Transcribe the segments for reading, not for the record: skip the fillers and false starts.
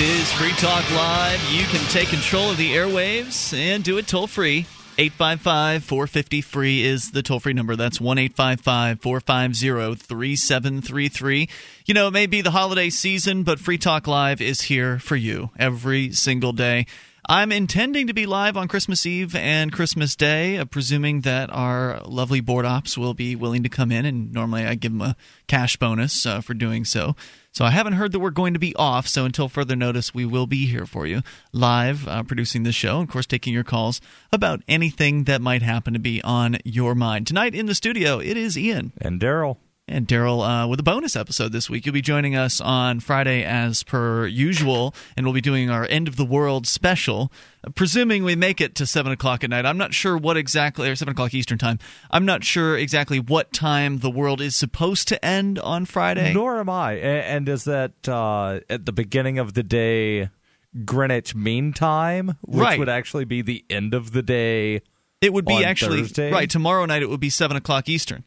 This is Free Talk Live. You can take control of the airwaves and do it toll-free. 855-450-FREE is the toll-free number. That's 1-855-450-3733. You know, it may be the holiday season, but Free Talk Live is here for you every single day. I'm intending to be live on Christmas Eve and Christmas Day, presuming that our lovely board ops will be willing to come in, and normally I give them a cash bonus for doing so. So I haven't heard that we're going to be off, so until further notice, we will be here for you, live, producing the show, and of course taking your calls about anything that might happen to be on your mind. Tonight in the studio, it is Ian. And Daryl. And Daryl, with a bonus episode this week. You'll be joining us on Friday as per usual, and we'll be doing our End of the World special, presuming we make it to 7 o'clock at night. I'm not sure what exactly, or 7 o'clock Eastern time. I'm not sure exactly what time the world is supposed to end on Friday. Nor am I. And is that at the beginning of the day Greenwich Mean Time, which right. would actually be the end of the day? It would be on actually Thursday? Right. Tomorrow night it would be 7 o'clock Eastern.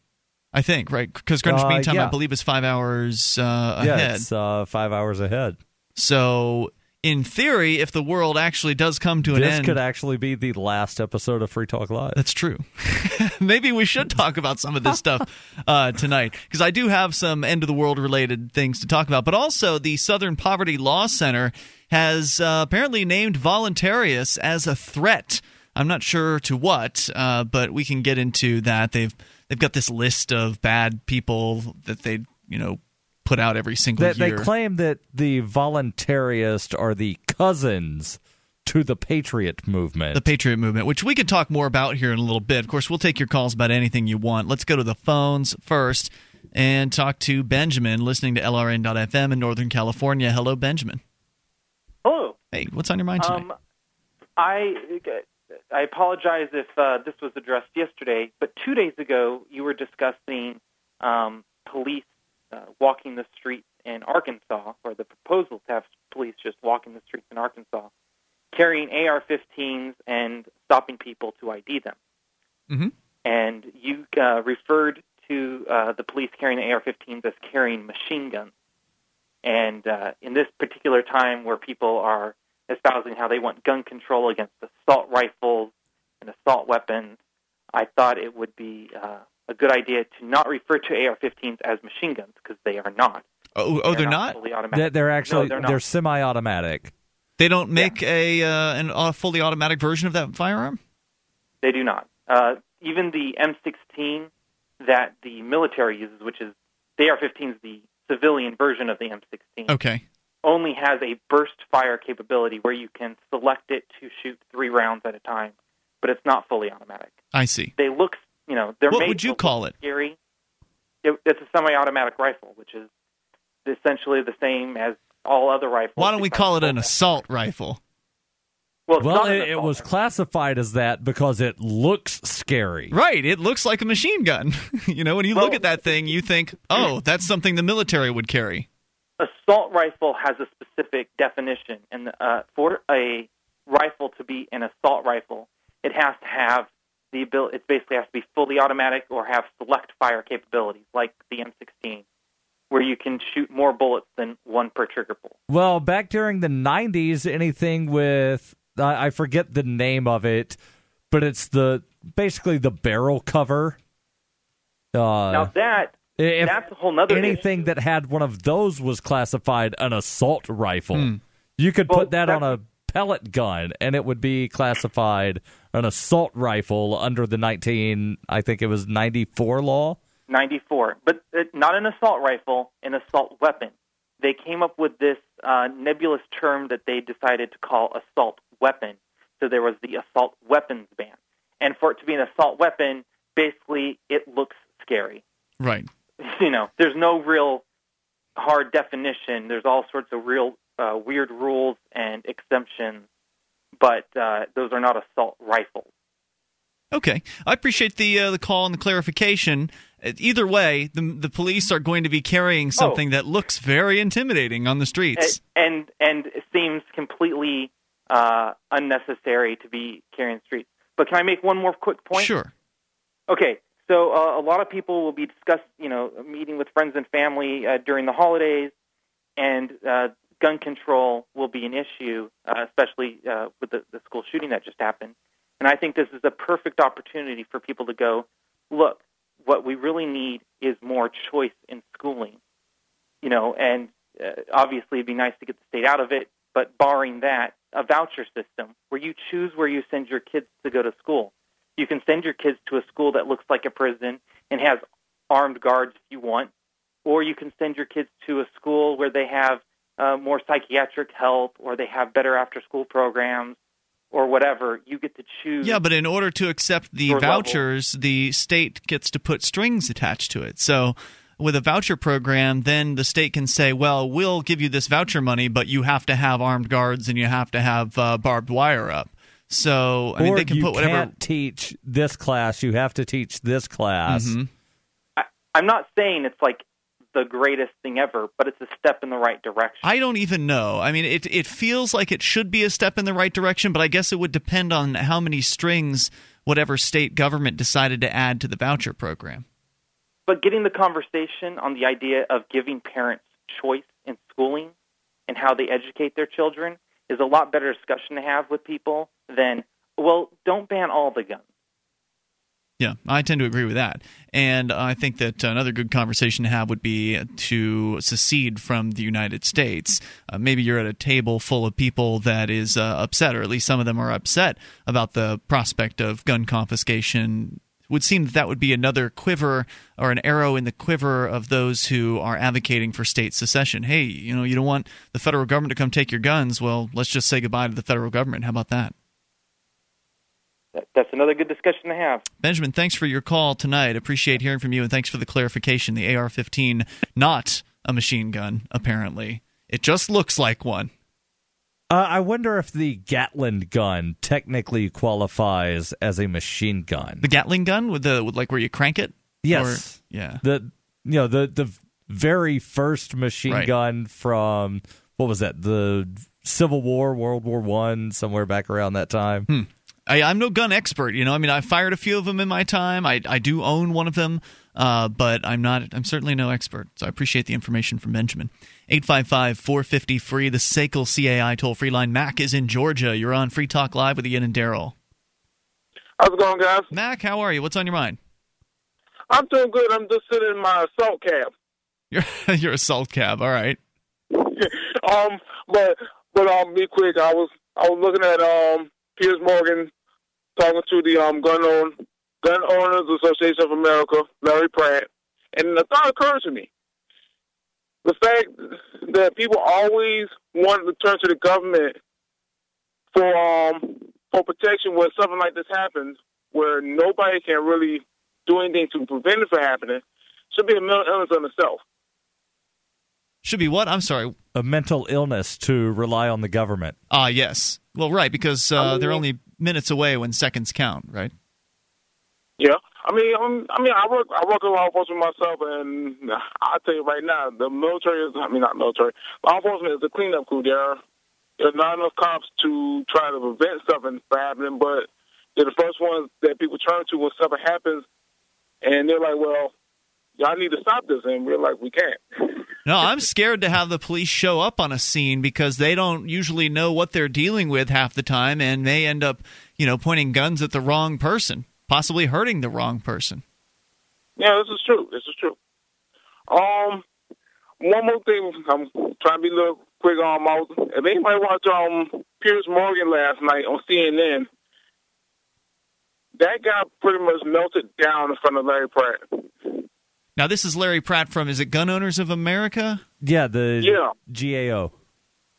I think, right? Because Greenwich Mean Time, yeah. I believe, is 5 hours ahead. Yeah, it's 5 hours ahead. So, in theory, if the world actually does come to an end... This could actually be the last episode of Free Talk Live. That's true. Maybe we should talk about some of this stuff tonight, because I do have some end-of-the-world-related things to talk about. But also, the Southern Poverty Law Center has apparently named Voluntarius as a threat. I'm not sure to what, but we can get into that. They've got this list of bad people that they, you know, put out every single year. They claim that the voluntarists are the cousins to the Patriot movement. The Patriot movement, which we could talk more about here in a little bit. Of course, we'll take your calls about anything you want. Let's go to the phones first and talk to Benjamin, listening to LRN.FM in Northern California. Hello, Benjamin. Hello. Hey, what's on your mind tonight? I apologize if this was addressed yesterday, but 2 days ago you were discussing police walking the streets in Arkansas, or the proposal to have police just walking the streets in Arkansas, carrying AR-15s and stopping people to ID them. Mm-hmm. And you referred to the police carrying the AR-15s as carrying machine guns. And in this particular time where people are espousing how they want gun control against assault rifles and assault weapons, I thought it would be a good idea to not refer to AR-15s as machine guns, because they are not. They're not? Fully automatic. They're semi-automatic. They don't make a fully automatic version of that firearm? They do not. Even the M-16 that the military uses, which is the AR-15 is the civilian version of the M-16. Okay. Only has a burst fire capability where you can select it to shoot 3 rounds at a time, but it's not fully automatic. I see. They look, you know, they're made to look scary. It's a semi-automatic rifle, which is essentially the same as all other rifles. Why don't we call it an assault rifle? Well, it was classified as that because it looks scary. Right. It looks like a machine gun. You know, when you look at that thing, you think, oh, that's something the military would carry. Assault rifle has a specific definition, and for a rifle to be an assault rifle, it has to have the ability. It basically has to be fully automatic or have select fire capabilities, like the M16, where you can shoot more bullets than one per trigger pull. Well, back during the 90s, anything with I forget the name of it, but it's basically the barrel cover. Now that. If that's a whole nother anything issue. That had one of those was classified an assault rifle. Mm. You could put that on a pellet gun, and it would be classified an assault rifle under the 94 law. 94, but not an assault rifle, an assault weapon. They came up with this nebulous term that they decided to call assault weapon. So there was the assault weapons ban, and for it to be an assault weapon, basically it looks scary. Right. You know, there's no real hard definition. There's all sorts of real weird rules and exemptions, but those are not assault rifles. Okay. I appreciate the call and the clarification. Either way, the police are going to be carrying something that looks very intimidating on the streets. And it seems completely unnecessary to be carrying streets. But can I make one more quick point? Sure. Okay. So a lot of people will be discussing, you know, meeting with friends and family during the holidays, and gun control will be an issue, especially with the school shooting that just happened. And I think this is a perfect opportunity for people to go, look, what we really need is more choice in schooling. You know, and obviously it'd be nice to get the state out of it, but barring that, a voucher system where you choose where you send your kids to go to school. You can send your kids to a school that looks like a prison and has armed guards if you want, or you can send your kids to a school where they have more psychiatric help, or they have better after-school programs, or whatever. You get to choose. Yeah, but in order to accept the vouchers, the state gets to put strings attached to it. So with a voucher program, then the state can say, well, we'll give you this voucher money, but you have to have armed guards and you have to have barbed wire up. So, I mean, they can put whatever. Or you can't teach this class. You have to teach this class. Mm-hmm. I'm not saying it's like the greatest thing ever, but it's a step in the right direction. I don't even know. I mean, it feels like it should be a step in the right direction, but I guess it would depend on how many strings whatever state government decided to add to the voucher program. But getting the conversation on the idea of giving parents choice in schooling and how they educate their children is a lot better discussion to have with people than, well, don't ban all the guns. Yeah, I tend to agree with that. And I think that another good conversation to have would be to secede from the United States. Maybe you're at a table full of people that is upset, or at least some of them are upset about the prospect of gun confiscation. It would seem that would be another quiver or an arrow in the quiver of those who are advocating for state secession. Hey, you know, you don't want the federal government to come take your guns. Well, let's just say goodbye to the federal government. How about that? That's another good discussion to have. Benjamin, thanks for your call tonight. Appreciate hearing from you, and thanks for the clarification. The AR-15, not a machine gun, apparently. It just looks like one. I wonder if the Gatling gun technically qualifies as a machine gun. The Gatling gun with like where you crank it? Yes. Or, yeah. The very first machine gun from, what was that? The Civil War, World War I, somewhere back around that time. I'm no gun expert, you know. I mean, I fired a few of them in my time. I do own one of them, but I'm certainly no expert. So I appreciate the information from Benjamin. 855-450-FREE, the SACL-CAI toll-free line. Mac is in Georgia. You're on Free Talk Live with Ian and Daryl. How's it going, guys? Mac, how are you? What's on your mind? I'm doing good. I'm just sitting in my assault cab. Your assault cab, all right. But be quick. I was looking at Piers Morgan talking to the Gun Owners Association of America, Larry Pratt, and the thought occurred to me. The fact that people always want to turn to the government for protection when something like this happens, where nobody can really do anything to prevent it from happening, should be a mental illness on itself. Should be what? I'm sorry. A mental illness to rely on the government. Ah, yes. Well, right, because they're only minutes away when seconds count, right? Yeah, I mean, I work in law enforcement myself, and I tell you right now, the military is—I mean, not military—law enforcement is the cleanup crew. There's not enough cops to try to prevent something from happening, but they're the first ones that people turn to when something happens, and they're like, "Well, y'all need to stop this," and we're like, "We can't." No, I'm scared to have the police show up on a scene because they don't usually know what they're dealing with half the time, and they end up, you know, pointing guns at the wrong person, possibly hurting the wrong person. Yeah, this is true. One more thing. I'm trying to be a little quick on my. If anybody watched Piers Morgan last night on CNN, that guy pretty much melted down in front of Larry Pratt. Now, this is Larry Pratt from, is it Gun Owners of America? Yeah, GAO.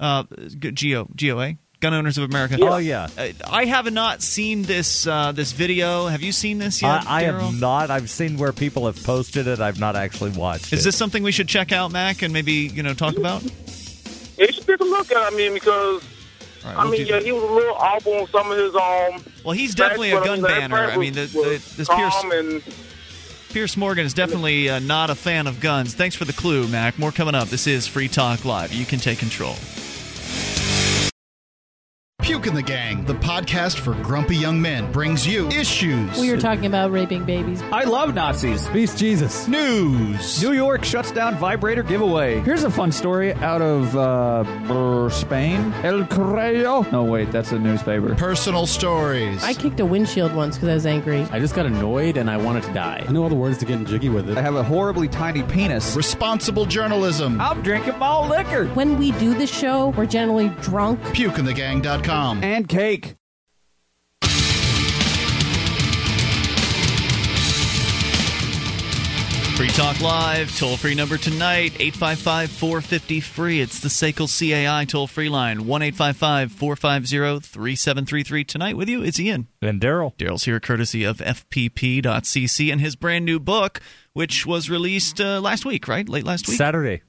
GOA? Gun Owners of America. Yeah. Oh, yeah. I have not seen this this video. Have you seen this yet, I have not. I've seen where people have posted it. I've not actually watched it. Is this something we should check out, Mac, and maybe, you know, talk about? You should take a look at it, I mean, because... Right, we'll he was a little off on some of his... well, he's definitely a gun banner. I mean, this Piers Morgan is definitely not a fan of guns. Thanks for the clue, Mac. More coming up. This is Free Talk Live. You can take control. Puke in the Gang, the podcast for grumpy young men, brings you issues. We were talking about raping babies. I love Nazis. Peace Jesus. News. New York shuts down vibrator giveaway. Here's a fun story out of Spain. El Correo. No, wait, that's a newspaper. Personal stories. I kicked a windshield once because I was angry. I just got annoyed and I wanted to die. I knew all the words to get jiggy with it. I have a horribly tiny penis. Responsible journalism. I'm drinking malt liquor. When we do the show, we're generally drunk. Pukeinthegang.com. And cake. Free Talk Live, toll-free number tonight, 855-450-FREE. It's the SACL-CAI toll-free line, 1-855-450-3733. Tonight with you, it's Ian. And Daryl. Daryl's here courtesy of FPP.cc and his brand new book, which was released last week, right? Late last week? Saturday.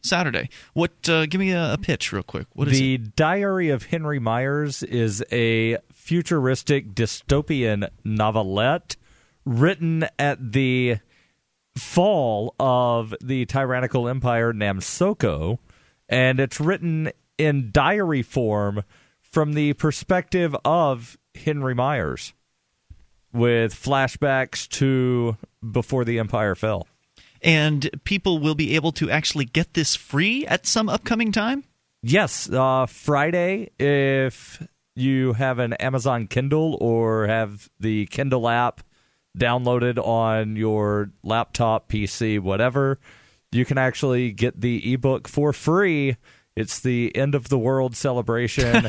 What? Give me a pitch real quick. What is it? The Diary of Henry Myers is a futuristic dystopian novelette written at the fall of the tyrannical empire Namsoko, and it's written in diary form from the perspective of Henry Myers, with flashbacks to before the empire fell. And people will be able to actually get this free at some upcoming time? Yes, Friday, if you have an Amazon Kindle or have the Kindle app downloaded on your laptop, PC, whatever, you can actually get the ebook for free. It's the end of the world celebration.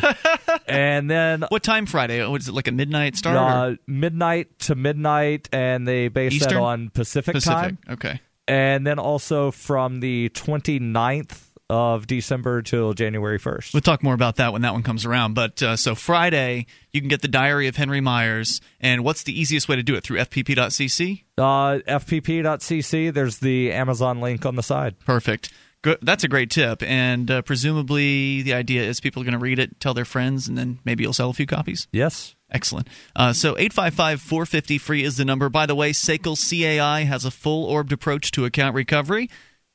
And then what time Friday? Oh, is it like a midnight start? Midnight to midnight, and they base Eastern? That on Pacific time. Okay. And then also from the 29th of December till January 1st. We'll talk more about that when that one comes around. But so Friday, you can get the Diary of Henry Myers. And what's the easiest way to do it? Through FPP.cc? FPP.cc. There's the Amazon link on the side. Perfect. Good. That's a great tip. And presumably the idea is people are going to read it, tell their friends, and then maybe you'll sell a few copies? Yes. Excellent. So 855-450-FREE is the number. By the way, SACL-CAI has a full-orbed approach to account recovery.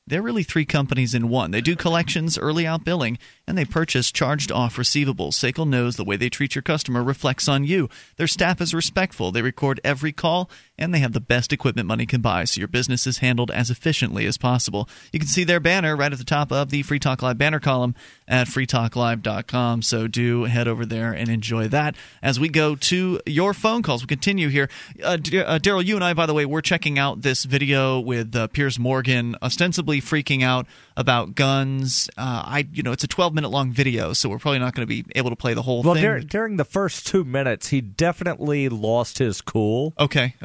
They're really three companies in one. They do collections, early out billing, and they purchase charged-off receivables. SACL knows the way they treat your customer reflects on you. Their staff is respectful. They record every call, and they have the best equipment money can buy, so your business is handled as efficiently as possible. You can see their banner right at the top of the Free Talk Live banner column at freetalklive.com. So do head over there and enjoy that. As we go to your phone calls, we continue here. Daryl, you and I, by the way, we're checking out this video with Piers Morgan, ostensibly freaking out about guns. It's a 12-minute long video, so we're probably not going to be able to play the whole thing. Well, during the first 2 minutes, he definitely lost his cool. Okay.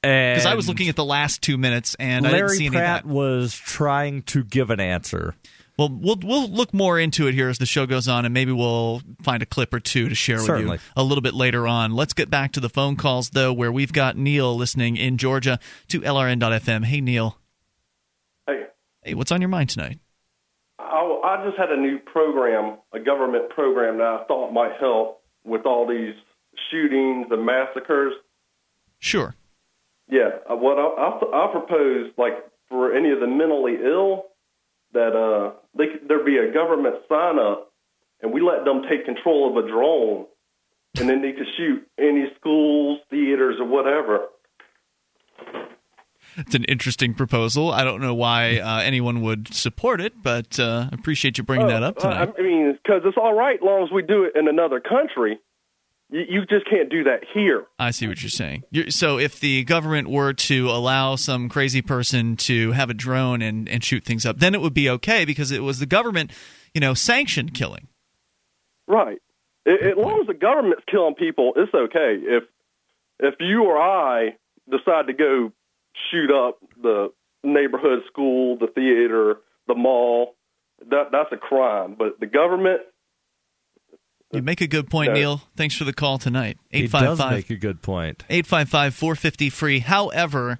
Because I was looking at the last 2 minutes, and Larry I didn't see any Pratt of that. Larry Pratt was trying to give an answer. Well, we'll look more into it here as the show goes on, and maybe we'll find a clip or two to share with you a little bit later on. Let's get back to the phone calls, though, where we've got Neil listening in Georgia to LRN.FM. Hey, Neil. Hey, what's on your mind tonight? I just had a new program, a government program that I thought might help with all these shootings and massacres. Sure. Yeah. What I propose, like for any of the mentally ill, that there'd be a government sign-up, and we let them take control of a drone, and then they could shoot any schools, theaters, or whatever. It's an interesting proposal. I don't know why anyone would support it, but I appreciate you bringing that up tonight. I mean, because it's all right as long as we do it in another country. You just can't do that here. I see what you're saying. So if the government were to allow some crazy person to have a drone and shoot things up, then it would be okay because it was the government, sanctioned killing. Right. As long as the government's killing people, it's okay. If you or I decide to go shoot up the neighborhood school, the theater, the mall, that's a crime. But the government... You make a good point, Neil. Thanks for the call tonight. 855, he does make a good point. 855-450-FREE. However,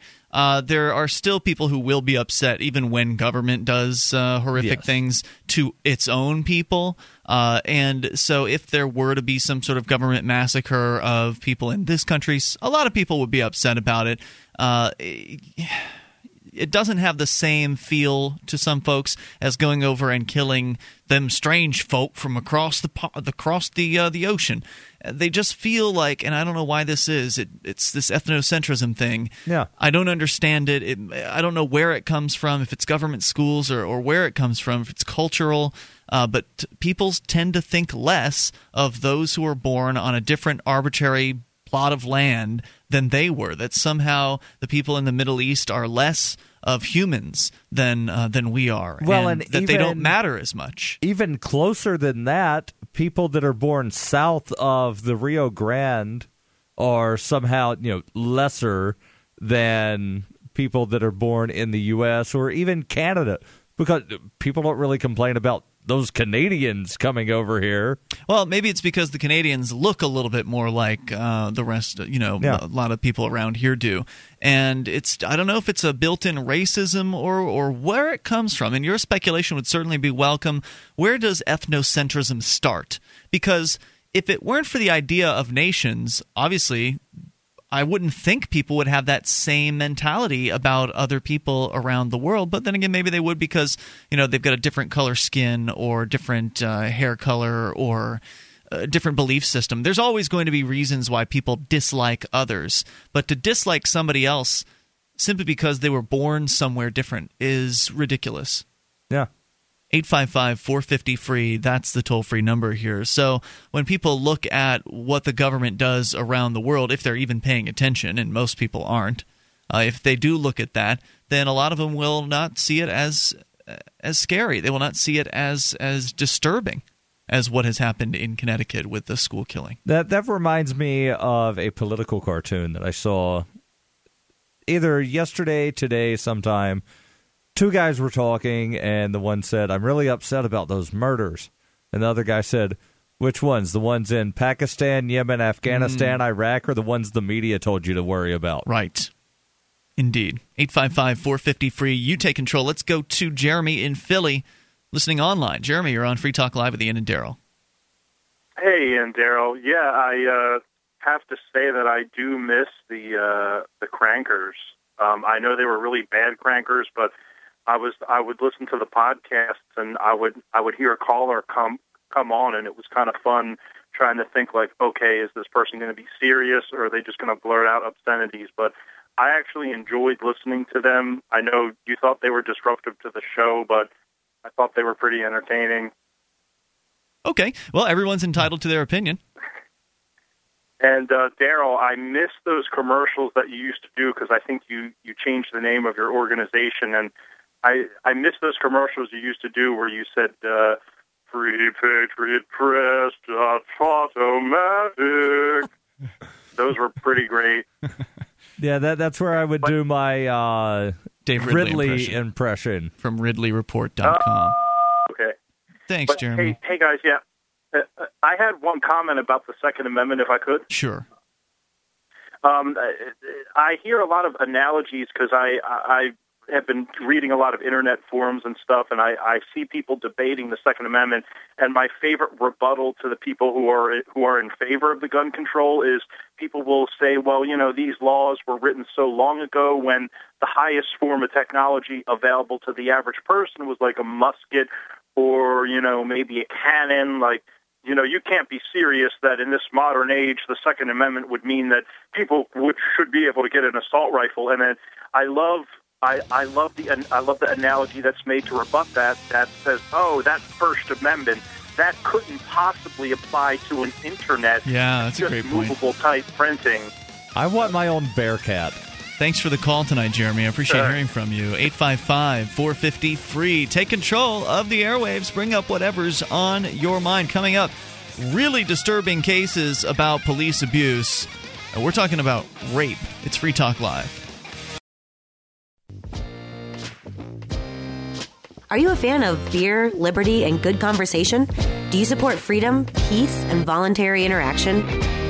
there are still people who will be upset even when government does horrific things to its own people. And so if there were to be some sort of government massacre of people in this country, a lot of people would be upset about it. it doesn't have the same feel to some folks as going over and killing them strange folk from across the ocean. They just feel like, and I don't know why this is, it's this ethnocentrism thing. Yeah. I don't understand it. I don't know where it comes from, if it's government schools or where it comes from, if it's cultural. But people tend to think less of those who are born on a different arbitrary plot of land than they were, that somehow the people in the Middle East are less of humans than we are, well, and that even, they don't matter as much. Even closer than that, people that are born south of the Rio Grande are somehow, lesser than people that are born in the U.S. or even Canada, because people don't really complain about those Canadians coming over here. Well, maybe it's because the Canadians look a little bit more like the rest, a lot of people around here do. And I don't know if it's a built-in racism or where it comes from. And your speculation would certainly be welcome. Where does ethnocentrism start? Because if it weren't for the idea of nations, obviously I wouldn't think people would have that same mentality about other people around the world. But then again, maybe they would because, they've got a different color skin or different hair color or a different belief system. There's always going to be reasons why people dislike others. But to dislike somebody else simply because they were born somewhere different is ridiculous. Yeah. 855-450-FREE, that's the toll-free number here. So when people look at what the government does around the world, if they're even paying attention, and most people aren't, if they do look at that, then a lot of them will not see it as scary. They will not see it as disturbing as what has happened in Connecticut with the school killing. That reminds me of a political cartoon that I saw either yesterday, today, sometime. Two guys were talking, and the one said, "I'm really upset about those murders." And the other guy said, "Which ones? The ones in Pakistan, Yemen, Afghanistan, Iraq, or the ones the media told you to worry about?" Right. Indeed. 855-450-FREE. You take control. Let's go to Jeremy in Philly, listening online. Jeremy, you're on Free Talk Live with Ian and Daryl. Hey, Ian, Daryl. Yeah, I have to say that I do miss the crankers. I know they were really bad crankers, but I would listen to the podcasts, and I would hear a caller come on, and it was kind of fun trying to think like, okay, is this person going to be serious, or are they just going to blurt out obscenities? But I actually enjoyed listening to them. I know you thought they were disruptive to the show, but I thought they were pretty entertaining. Okay, well, everyone's entitled to their opinion. And, Daryl, I miss those commercials that you used to do because I think you changed the name of your organization, and I miss those commercials you used to do where you said, "Free Patriot Press, that's automatic." Those were pretty great. Yeah, that's where I would do my Dave Ridley impression. From RidleyReport.com. Okay. Thanks, Jeremy. Hey, guys, yeah. I had one comment about the Second Amendment, if I could. Sure. I hear a lot of analogies because I have been reading a lot of internet forums and stuff, and I see people debating the Second Amendment. And my favorite rebuttal to the people who are in favor of the gun control is people will say, "Well, these laws were written so long ago when the highest form of technology available to the average person was like a musket or maybe a cannon." Like, you can't be serious that in this modern age the Second Amendment would mean that people should be able to get an assault rifle. And then I love the analogy that's made to rebut that says, "Oh, that First Amendment, that couldn't possibly apply to an internet." Yeah, that's a great point. Just movable type printing. I want my own Bearcat. Thanks for the call tonight, Jeremy. I appreciate hearing from you. 855-450-FREE. Take control of the airwaves. Bring up whatever's on your mind. Coming up, really disturbing cases about police abuse. We're talking about rape. It's Free Talk Live. Are you a fan of beer, liberty, and good conversation? Do you support freedom, peace, and voluntary interaction?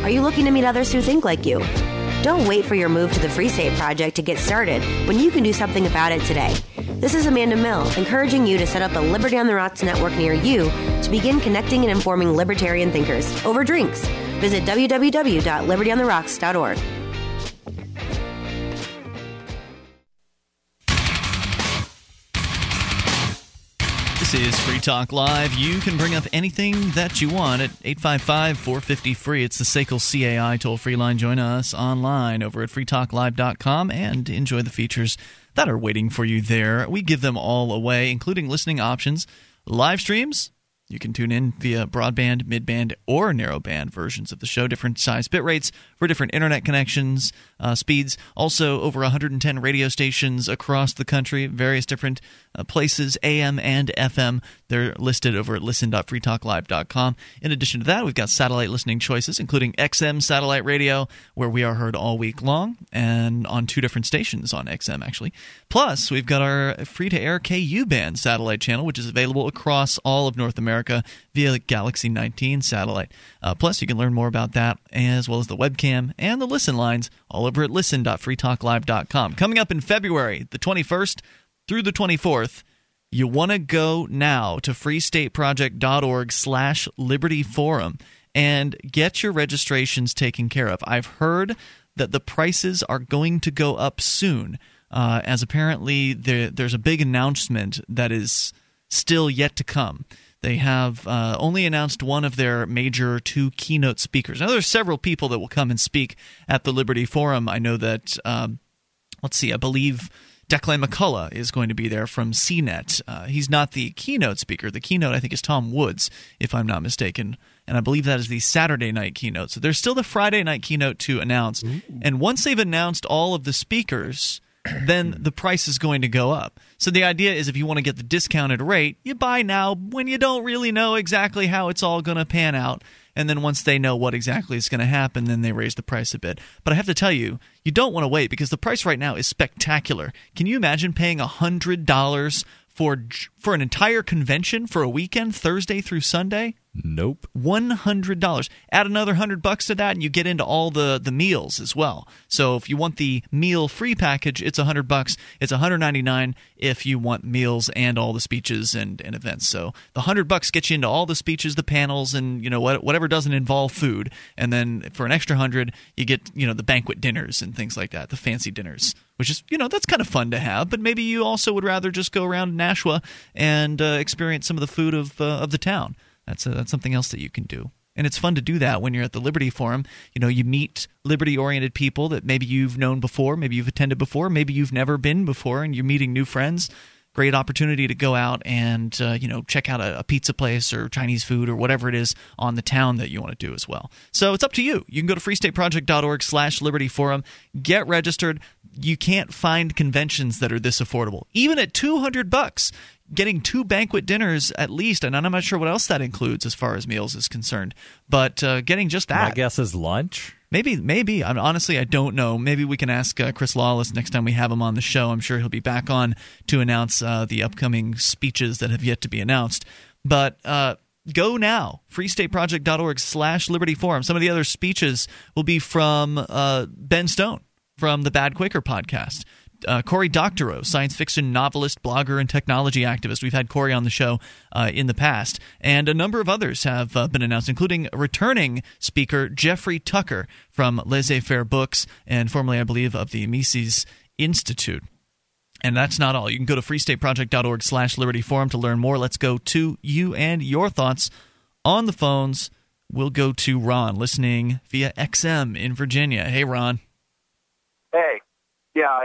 Are you looking to meet others who think like you? Don't wait for your move to the Free State Project to get started when you can do something about it today. This is Amanda Mill, encouraging you to set up a Liberty on the Rocks network near you to begin connecting and informing libertarian thinkers over drinks. Visit www.libertyontherocks.org. This is Free Talk Live. You can bring up anything that you want at 855-450-FREE. It's the SACL-CAI toll-free line. Join us online over at freetalklive.com and enjoy the features that are waiting for you there. We give them all away, including listening options, live streams. You can tune in via broadband, midband, or narrowband versions of the show. Different size bit rates for different internet connections, speeds. Also, over 110 radio stations across the country, various different places, AM and FM. They're listed over at listen.freetalklive.com. In addition to that, we've got satellite listening choices, including XM satellite radio, where we are heard all week long, and on two different stations on XM, actually. Plus, we've got our free-to-air KU-band satellite channel, which is available across all of North America via the Galaxy 19 satellite. Plus, you can learn more about that, as well as the webcam and the listen lines, all over at listen.freetalklive.com. Coming up in February, the 21st through the 24th, you want to go now to freestateproject.org/Liberty Forum and get your registrations taken care of. I've heard that the prices are going to go up soon, as apparently there's a big announcement that is still yet to come. They have only announced one of their major two keynote speakers. Now, there's several people that will come and speak at the Liberty Forum. I know that, I believe Declan McCullough is going to be there from CNET. He's not the keynote speaker. The keynote, I think, is Tom Woods, if I'm not mistaken. And I believe that is the Saturday night keynote. So there's still the Friday night keynote to announce. Ooh. And once they've announced all of the speakers, then the price is going to go up. So the idea is, if you want to get the discounted rate, you buy now when you don't really know exactly how it's all going to pan out. And then once they know what exactly is going to happen, then they raise the price a bit. But I have to tell you, you don't want to wait, because the price right now is spectacular. Can you imagine paying $100 for an entire convention for a weekend, Thursday through Sunday? Nope. $100. Add another $100 to that, and you get into all the meals as well. So if you want the meal free package, it's $100. It's $199 if you want meals and all the speeches and events. So the $100 gets you into all the speeches, the panels, and whatever doesn't involve food. And then for an extra $100, you get the banquet dinners and things like that, the fancy dinners, which is that's kind of fun to have. But maybe you also would rather just go around Nashua and experience some of the food of the town. That's something else that you can do. And it's fun to do that when you're at the Liberty Forum. You meet liberty-oriented people that maybe you've known before, maybe you've attended before, maybe you've never been before, and you're meeting new friends. Great opportunity to go out and check out a pizza place or Chinese food or whatever it is on the town that you want to do as well. So it's up to you. You can go to freestateproject.org/Liberty Forum. Get registered. You can't find conventions that are this affordable. Even at $200, getting two banquet dinners at least, and I'm not sure what else that includes as far as meals is concerned, but getting just that. My guess is lunch. Maybe. Honestly, I don't know. Maybe we can ask Chris Lawless next time we have him on the show. I'm sure he'll be back on to announce the upcoming speeches that have yet to be announced. But go now, freestateproject.org/Liberty Forum. Some of the other speeches will be from Ben Stone from the Bad Quaker podcast. Cory Doctorow, science fiction novelist, blogger, and technology activist. We've had Cory on the show in the past. And a number of others have been announced, including returning speaker Jeffrey Tucker from Laissez-Faire Books and formerly, I believe, of the Mises Institute. And that's not all. You can go to freestateproject.org/Liberty Forum to learn more. Let's go to you and your thoughts on the phones. We'll go to Ron, listening via XM in Virginia. Hey, Ron. Hey. Yeah,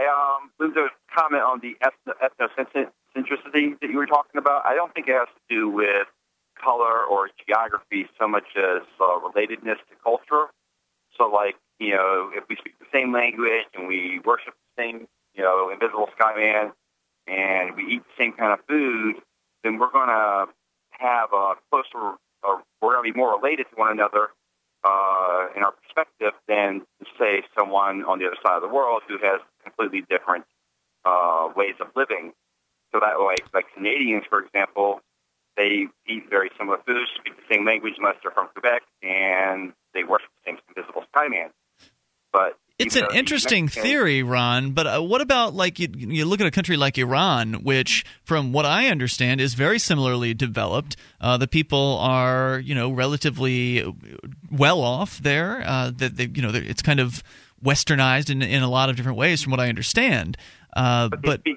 there's a comment on the ethnocentricity that you were talking about. I don't think it has to do with color or geography so much as relatedness to culture. So, if we speak the same language and we worship the same, invisible sky man, and we eat the same kind of food, then we're going to have a closer, or we're going to be more related to one another in our perspective than, say, someone on the other side of the world who has completely different ways of living. So that way, like Canadians, for example, they eat very similar foods, speak the same language unless they're from Quebec, and they worship the same invisible sky man. But it's an interesting theory, Ron, but what about, you look at a country like Iran, which, from what I understand, is very similarly developed. The people are, relatively well off there. It's kind of westernized in a lot of different ways, from what I understand. But they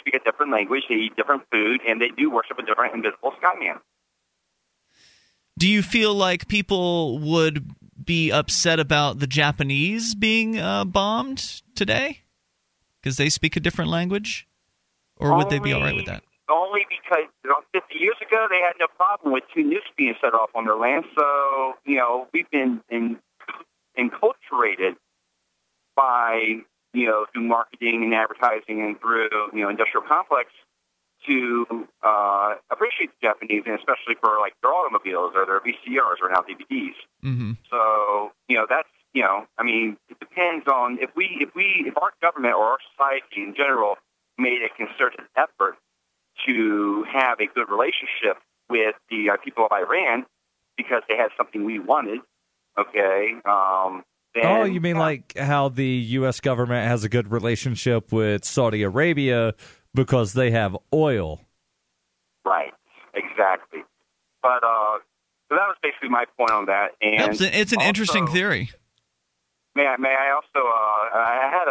speak a different language, they eat different food, and they do worship a different invisible sky man. Do you feel like people would be upset about the Japanese being bombed today because they speak a different language? Or would they be all right with that? Only because 50 years ago they had no problem with two nukes being set off on their land. So, you know, we've been enculturated by, you know, through marketing and advertising and through, you know, industrial complex to appreciate the Japanese, and especially for, like, their automobiles or their VCRs or now DVDs. Mm-hmm. So, you know, that's, you know, I mean, it depends on if our government or our society in general made a concerted effort to have a good relationship with the people of Iran because they had something we wanted, okay? You mean like how the U.S. government has a good relationship with Saudi Arabia because they have oil. Right, exactly. But so that was basically my point on that. And it's an also, interesting theory. May I also, I had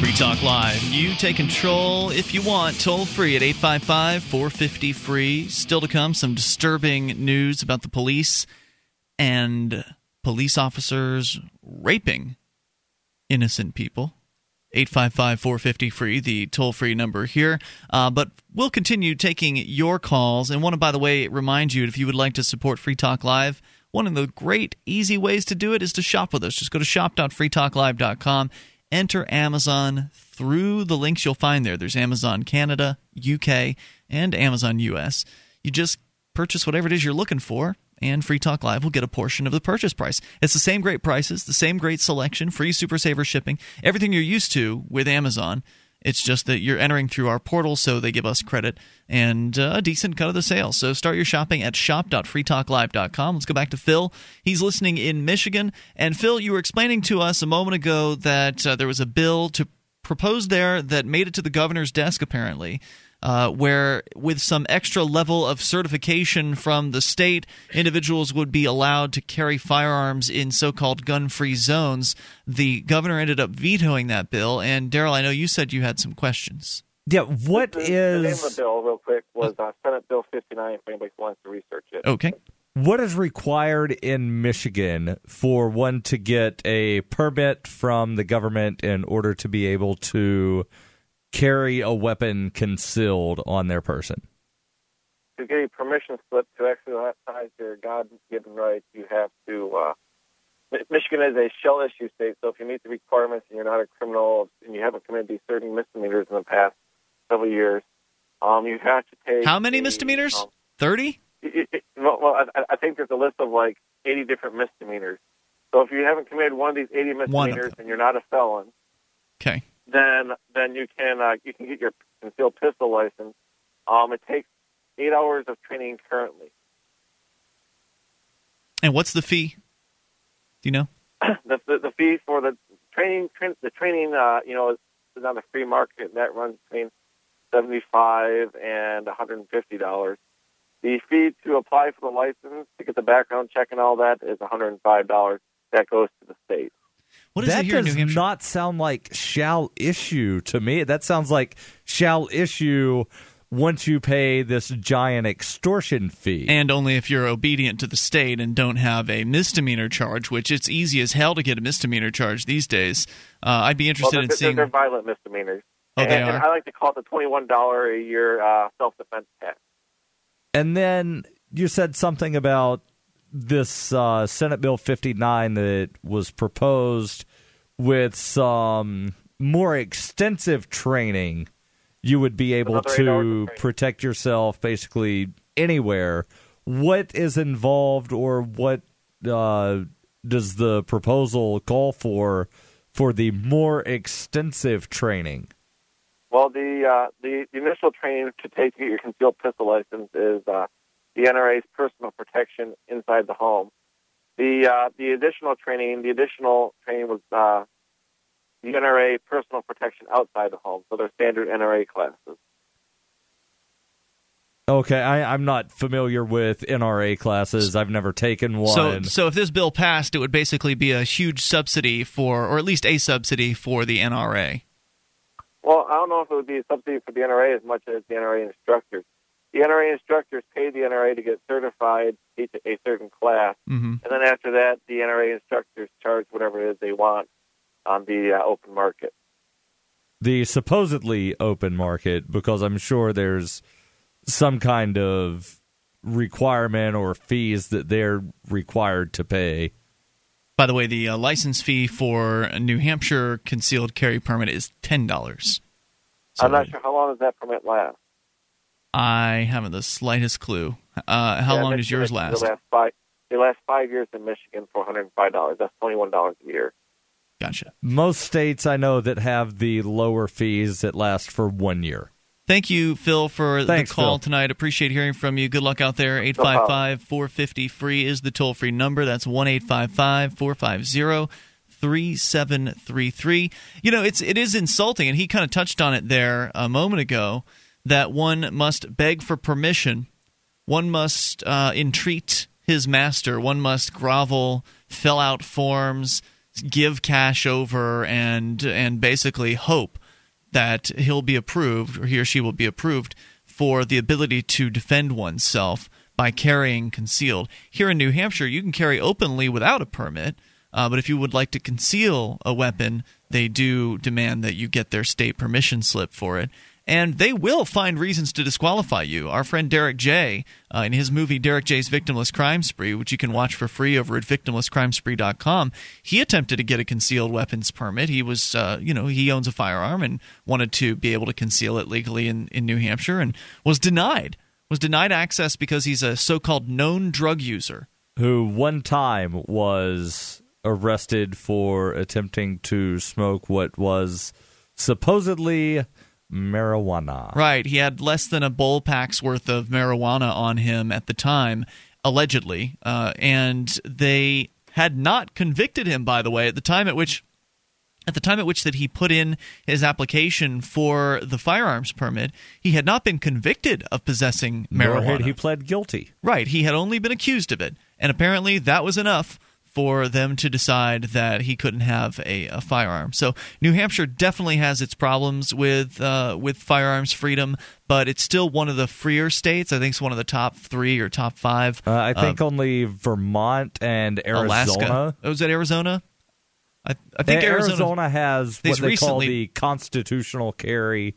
Free Talk Live. You take control if you want. Toll free at 855-450-FREE. Still to come, some disturbing news about the police and police officers raping innocent people. 855-450-FREE, the toll-free number here. But we'll continue taking your calls. And want to, by the way, remind you, if you would like to support Free Talk Live, one of the great, easy ways to do it is to shop with us. Just go to shop.freetalklive.com. Enter Amazon through the links you'll find there. There's Amazon Canada, UK, and Amazon US. You just purchase whatever it is you're looking for, and Free Talk Live will get a portion of the purchase price. It's the same great prices, the same great selection, free Super Saver shipping, everything you're used to with Amazon. It's just that you're entering through our portal, so they give us credit and a decent cut of the sale. So start your shopping at shop.freetalklive.com. Let's go back to Phil. He's listening in Michigan. And, Phil, you were explaining to us a moment ago that there was a bill to propose there that made it to the governor's desk, apparently, where with some extra level of certification from the state, individuals would be allowed to carry firearms in so-called gun-free zones. The governor ended up vetoing that bill. And, Darrell, I know you said you had some questions. Yeah, The name of the bill, real quick, was Senate Bill 59, if anybody wants to research it. Okay. What is required in Michigan for one to get a permit from the government in order to be able to carry a weapon concealed on their person? To get a permission slip to exercise your God-given rights, you have to... Michigan is a shell-issue state, so if you meet the requirements and you're not a criminal and you haven't committed these certain misdemeanors in the past several years, you have to take... How many misdemeanors? 30? I think there's a list of like 80 different misdemeanors. So if you haven't committed one of these 80 misdemeanors and you're not a felon... Okay. Then you can get your concealed pistol license. It takes 8 hours of training currently. And what's the fee? Do you know? The fee for the training, is on the free market, and that runs between $75 and $150. The fee to apply for the license, to get the background check and all that, is $105. That goes to the state. What is that here does not sound like shall issue to me. That sounds like shall issue once you pay this giant extortion fee. And only if you're obedient to the state and don't have a misdemeanor charge, which it's easy as hell to get a misdemeanor charge these days. I'd be interested in seeing... They're violent misdemeanors. Oh, they are? And I like to call it the $21 a year self-defense tax. And then you said something about this Senate Bill 59 that was proposed with some more extensive training. You would be able to protect yourself basically anywhere. What is involved, or what does the proposal call for the more extensive training? Well, the initial training to get your concealed pistol license is the NRA's personal protection inside the home. The additional training was the NRA personal protection outside the home, so they're standard NRA classes. Okay, I'm not familiar with NRA classes. I've never taken one. So if this bill passed, it would basically be a huge subsidy for, or at least a subsidy for the NRA. Well, I don't know if it would be a subsidy for the NRA as much as the NRA instructors. The NRA instructors pay the NRA to get certified, teach a certain class, and then after that, the NRA instructors charge whatever it is they want on the open market. The supposedly open market, because I'm sure there's some kind of requirement or fees that they're required to pay. By the way, the license fee for a New Hampshire concealed carry permit is $10. So I'm not sure, how long does that permit last? I haven't the slightest clue. How long does yours last? It'll last five, They last 5 years in Michigan for $105. That's $21 a year. Gotcha. Most states I know that have the lower fees that last for 1 year. Thank you, Phil, for the call tonight. Appreciate hearing from you. Good luck out there. 855-450-FREE is the toll-free number. That's 1-855-450-3733. You know, it is insulting, and he kind of touched on it there a moment ago, that one must beg for permission. One must entreat his master. One must grovel, fill out forms, give cash over, and basically hope that he'll be approved, or he or she will be approved, for the ability to defend oneself by carrying concealed. Here in New Hampshire, you can carry openly without a permit, but if you would like to conceal a weapon, they do demand that you get their state permission slip for it. And they will find reasons to disqualify you. Our friend Derek J, in his movie Derek J's Victimless Crime Spree, which you can watch for free over at victimlesscrimespree.com, he attempted to get a concealed weapons permit. He was, he owns a firearm and wanted to be able to conceal it legally in New Hampshire, and was denied access because he's a so-called known drug user. Who one time was arrested for attempting to smoke what was supposedly marijuana. Right. He had less than a bowl pack's worth of marijuana on him at the time, allegedly. And they had not convicted him, by the way, at the time at which that he put in his application for the firearms permit, he had not been convicted of possessing marijuana. Nor had he pled guilty. Right. He had only been accused of it. And apparently that was enough for them to decide that he couldn't have a firearm. So New Hampshire definitely has its problems with firearms freedom, but it's still one of the freer states. I think it's one of the top three or top five. I think only Vermont and Arizona. Alaska. Oh, is that Arizona? I think Arizona has what they call the constitutional carry,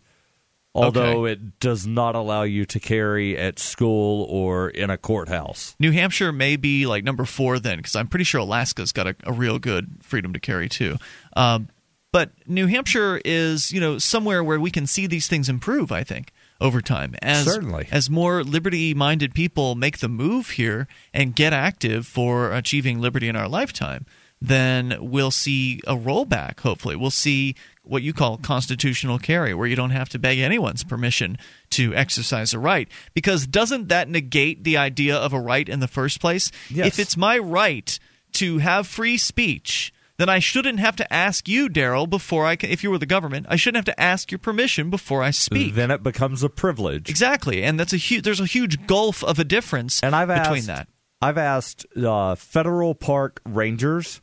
although it does not allow you to carry at school or in a courthouse. New Hampshire may be like number 4 then, because I'm pretty sure Alaska's got a real good freedom to carry too. But New Hampshire is, somewhere where we can see these things improve, I think, over time. As more liberty-minded people make the move here and get active for achieving liberty in our lifetime, then we'll see a rollback, hopefully. We'll see what you call constitutional carry, where you don't have to beg anyone's permission to exercise a right. Because doesn't that negate the idea of a right in the first place? Yes. If it's my right to have free speech, then I shouldn't have to ask you, Daryl, before I can, if you were the government, I shouldn't have to ask your permission before I speak. Then it becomes a privilege. Exactly. And there's a huge gulf of a difference between that. I've asked federal park rangers,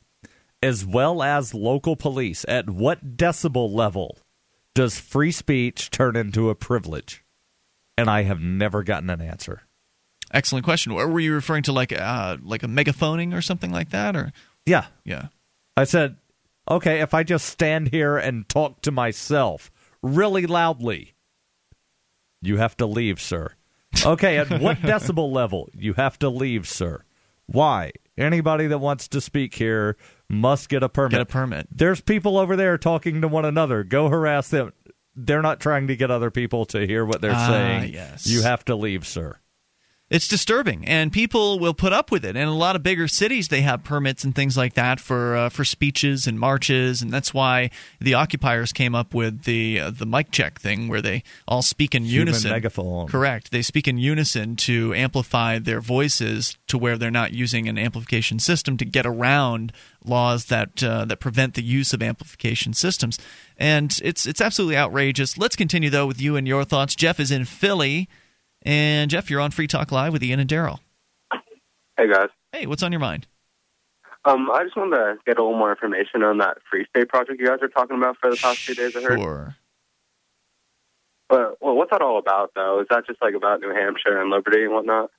as well as local police, at what decibel level does free speech turn into a privilege? And I have never gotten an answer. Excellent question. Were you referring to like a megaphoning or something like that? Or yeah. I said, okay, if I just stand here and talk to myself really loudly, you have to leave, sir. Okay, at what decibel level? You have to leave, sir. Why? Anybody that wants to speak here must get a permit. There's people over there talking to one another. Go harass them. They're not trying to get other people to hear what they're saying. Yes. You have to leave, sir. It's disturbing, and people will put up with it. And a lot of bigger cities, they have permits and things like that for speeches and marches, and that's why the occupiers came up with the mic check thing, where they all speak in unison. Human megaphone. Correct. They speak in unison to amplify their voices to where they're not using an amplification system, to get around laws that prevent the use of amplification systems. And it's absolutely outrageous. Let's continue, though, with you and your thoughts. Jeff is in Philly. And, Jeff, you're on Free Talk Live with Ian and Daryl. Hey, guys. Hey, what's on your mind? I just wanted to get a little more information on that Free State Project you guys are talking about for the past 2 days, I heard. Sure. But, well, what's that all about, though? Is that just, about New Hampshire and liberty and whatnot?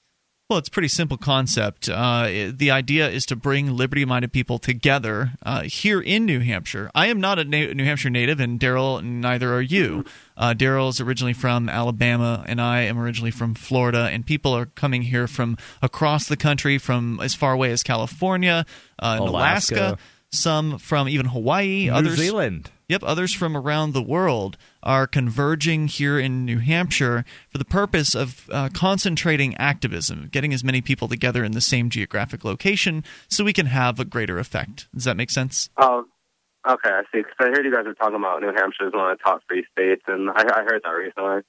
Well, it's a pretty simple concept. The idea is to bring liberty-minded people together here in New Hampshire. I am not a New Hampshire native, and Daryl, neither are you. Daryl is originally from Alabama, and I am originally from Florida. And people are coming here from across the country, from as far away as California, and Alaska. some from even Hawaii, New Zealand. Yep, others from around the world are converging here in New Hampshire for the purpose of concentrating activism, getting as many people together in the same geographic location so we can have a greater effect. Does that make sense? Okay, I see. Because I heard you guys were talking about New Hampshire is one of the top free states, and I heard that recently.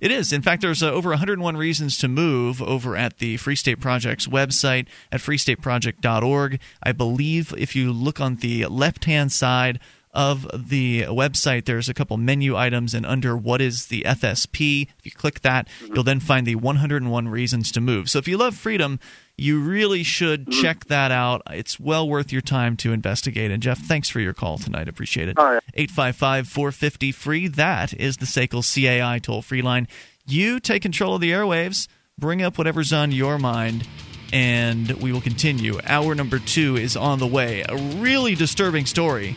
It is. In fact, there's over 101 reasons to move over at the Free State Project's website at freestateproject.org. I believe if you look on the left-hand side of the website, there's a couple menu items, and under what is the FSP, if you click that, you'll then find the 101 reasons to move. So if you love freedom, you really should check that out. It's well worth your time to investigate. And Jeff, thanks for your call tonight. Appreciate it. 855-450-FREE. That is the SACL-CAI toll-free line. You take control of the airwaves, bring up whatever's on your mind, and we will continue. Hour number 2 is on the way. A really disturbing story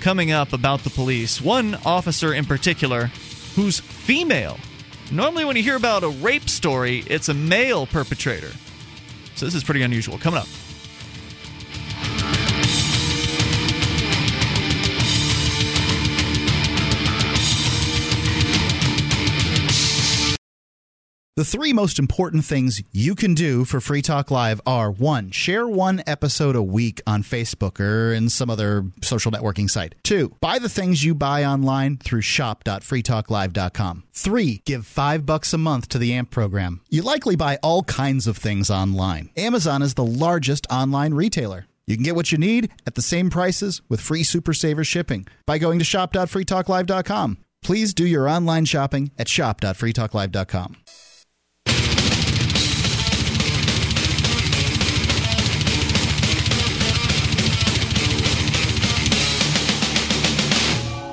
coming up about the police. One officer in particular who's female. Normally when you hear about a rape story, it's a male perpetrator. So this is pretty unusual. Coming up. The 3 most important things you can do for Free Talk Live are, 1, share one episode a week on Facebook or in some other social networking site. 2, buy the things you buy online through shop.freetalklive.com. 3, give $5 a month to the AMP program. You likely buy all kinds of things online. Amazon is the largest online retailer. You can get what you need at the same prices with free Super Saver shipping by going to shop.freetalklive.com. Please do your online shopping at shop.freetalklive.com.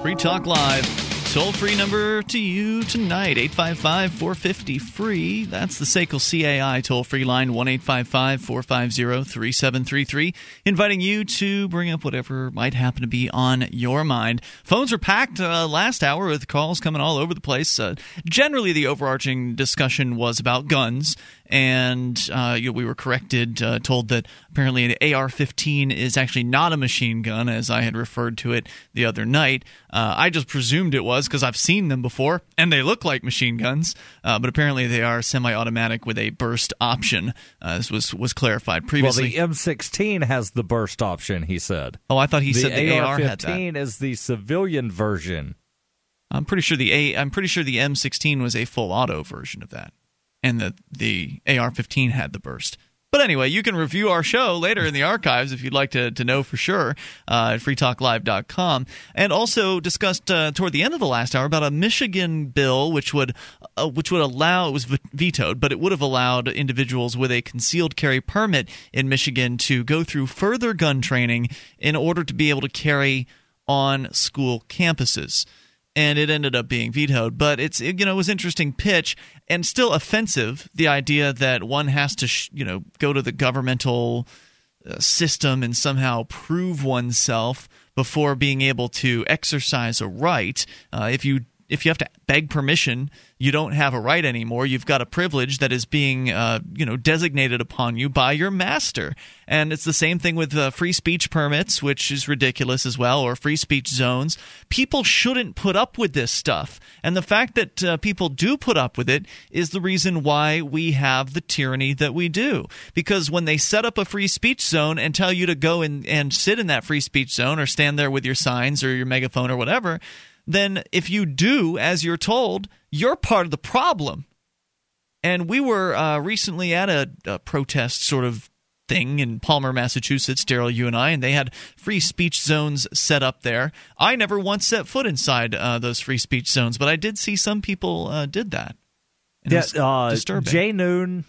Free Talk Live, toll-free number to you tonight, 855-450-FREE. That's the SACL-CAI toll-free line, 1-855-450-3733, inviting you to bring up whatever might happen to be on your mind. Phones are packed last hour with calls coming all over the place. Generally, the overarching discussion was about guns. And we were corrected, told that apparently an AR-15 is actually not a machine gun, as I had referred to it the other night. I just presumed it was because I've seen them before, and they look like machine guns. But apparently they are semi-automatic with a burst option. This was clarified previously. Well, the M-16 has the burst option, he said. Oh, I thought he said the AR had that. The AR-15 is the civilian version. I'm pretty sure the M-16 was a full auto version of that. And the AR-15 had the burst. But anyway, you can review our show later in the archives if you'd like to know for sure at freetalklive.com. And also discussed toward the end of the last hour about a Michigan bill which would allow – it was vetoed, but it would have allowed individuals with a concealed carry permit in Michigan to go through further gun training in order to be able to carry on school campuses. And it ended up being vetoed, but it was interesting pitch and still offensive. The idea that one has to go to the governmental system and somehow prove oneself before being able to exercise a right. If you have to beg permission, you don't have a right anymore. You've got a privilege that is being designated upon you by your master. And it's the same thing with free speech permits, which is ridiculous as well, or free speech zones. People shouldn't put up with this stuff. And the fact that people do put up with it is the reason why we have the tyranny that we do. Because when they set up a free speech zone and tell you to go and sit in that free speech zone or stand there with your signs or your megaphone or whatever – then if you do as you're told, you're part of the problem. And we were recently at a protest sort of thing in Palmer, Massachusetts, Daryl, you and I, and they had free speech zones set up there. I never once set foot inside those free speech zones, but I did see some people did that. And yeah, it was disturbing. Jay Noon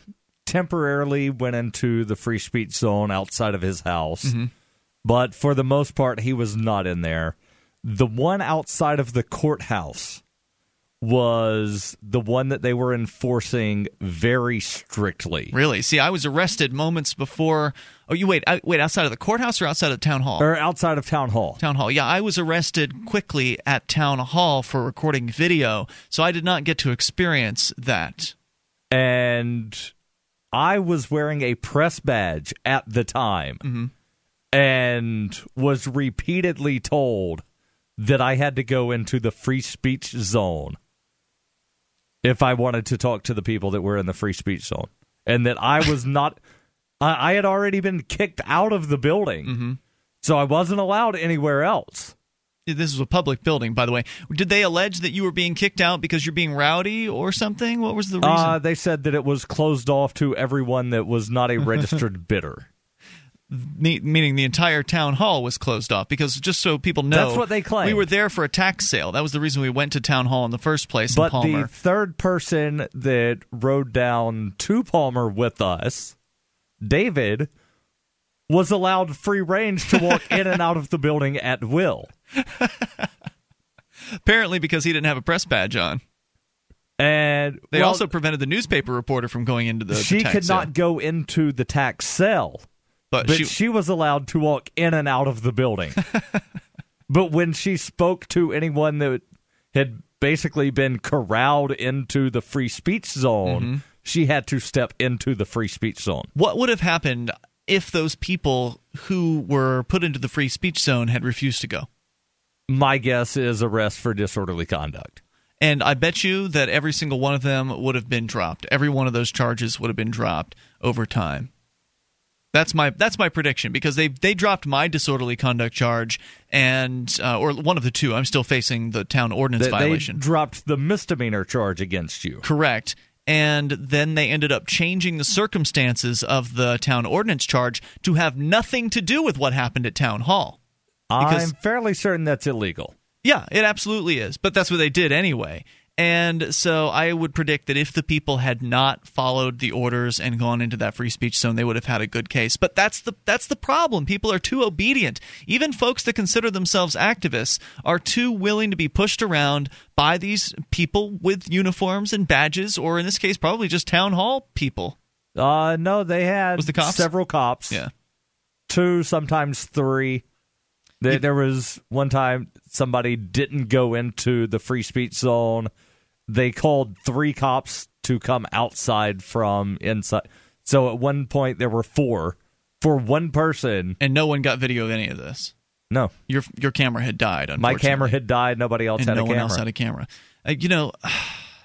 temporarily went into the free speech zone outside of his house, but for the most part, he was not in there. The one outside of the courthouse was the one that they were enforcing very strictly. Really? See, I was arrested moments before. Oh, you wait, outside of the courthouse or outside of town hall? Or outside of town hall. Town hall. Yeah, I was arrested quickly at town hall for recording video, so I did not get to experience that. And I was wearing a press badge at the time. and was repeatedly told that I had to go into the free speech zone if I wanted to talk to the people that were in the free speech zone, and that I was not... I had already been kicked out of the building, mm-hmm. so I wasn't allowed anywhere else. This is a public building, by the way. Did they allege that you were being kicked out because you're being rowdy or something? What was the reason? They said that it was closed off to everyone that was not a registered bidder. Meaning the entire town hall was closed off, because just so people know, that's what they claim. We were there for a tax sale. That was the reason we went to town hall in the first place. But in Palmer, the third person that rode down to Palmer with us, David, was allowed free range to walk in and out of the building at will. Apparently because he didn't have a press badge on. And they also prevented the newspaper reporter from going into the tax sale. She could not go into the tax sale, but she was allowed to walk in and out of the building. But when she spoke to anyone that had basically been corralled into the free speech zone, mm-hmm. she had to step into the free speech zone. What would have happened if those people who were put into the free speech zone had refused to go? My guess is arrest for disorderly conduct. And I bet you that every single one of them would have been dropped. Every one of those charges would have been dropped over time. That's my prediction, because they dropped my disorderly conduct charge, and or one of the two. I'm still facing the town ordinance violation. They dropped the misdemeanor charge against you. Correct. And then they ended up changing the circumstances of the town ordinance charge to have nothing to do with what happened at town hall. Because I'm fairly certain that's illegal. Yeah, it absolutely is. But that's what they did anyway. And so I would predict that if the people had not followed the orders and gone into that free speech zone, they would have had a good case. But that's the problem. People are too obedient. Even folks that consider themselves activists are too willing to be pushed around by these people with uniforms and badges, or in this case, probably just town hall people. No, they had several cops. Yeah. Two, sometimes three. There was one time somebody didn't go into the free speech zone. They called three cops to come outside from inside. So at one point there were four for one person. And no one got video of any of this? No. Your camera had died, unfortunately. My camera had died. Nobody else had a camera. No one else had a camera.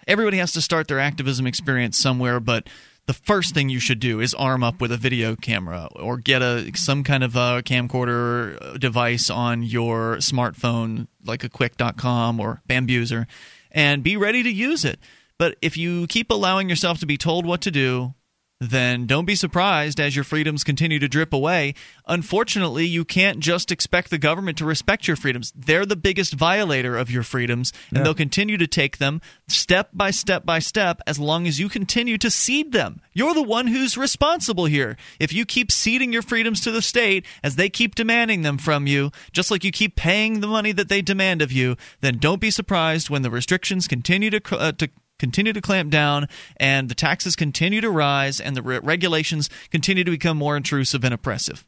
Everybody has to start their activism experience somewhere, but the first thing you should do is arm up with a video camera, or get some kind of a camcorder device on your smartphone, like a QIK.com or Bambuser, and be ready to use it. But if you keep allowing yourself to be told what to do, then don't be surprised as your freedoms continue to drip away. Unfortunately, you can't just expect the government to respect your freedoms. They're the biggest violator of your freedoms, and they'll continue to take them step by step by step as long as you continue to cede them. You're the one who's responsible here. If you keep ceding your freedoms to the state as they keep demanding them from you, just like you keep paying the money that they demand of you, then don't be surprised when the restrictions continue to continue to clamp down, and the taxes continue to rise, and the regulations continue to become more intrusive and oppressive.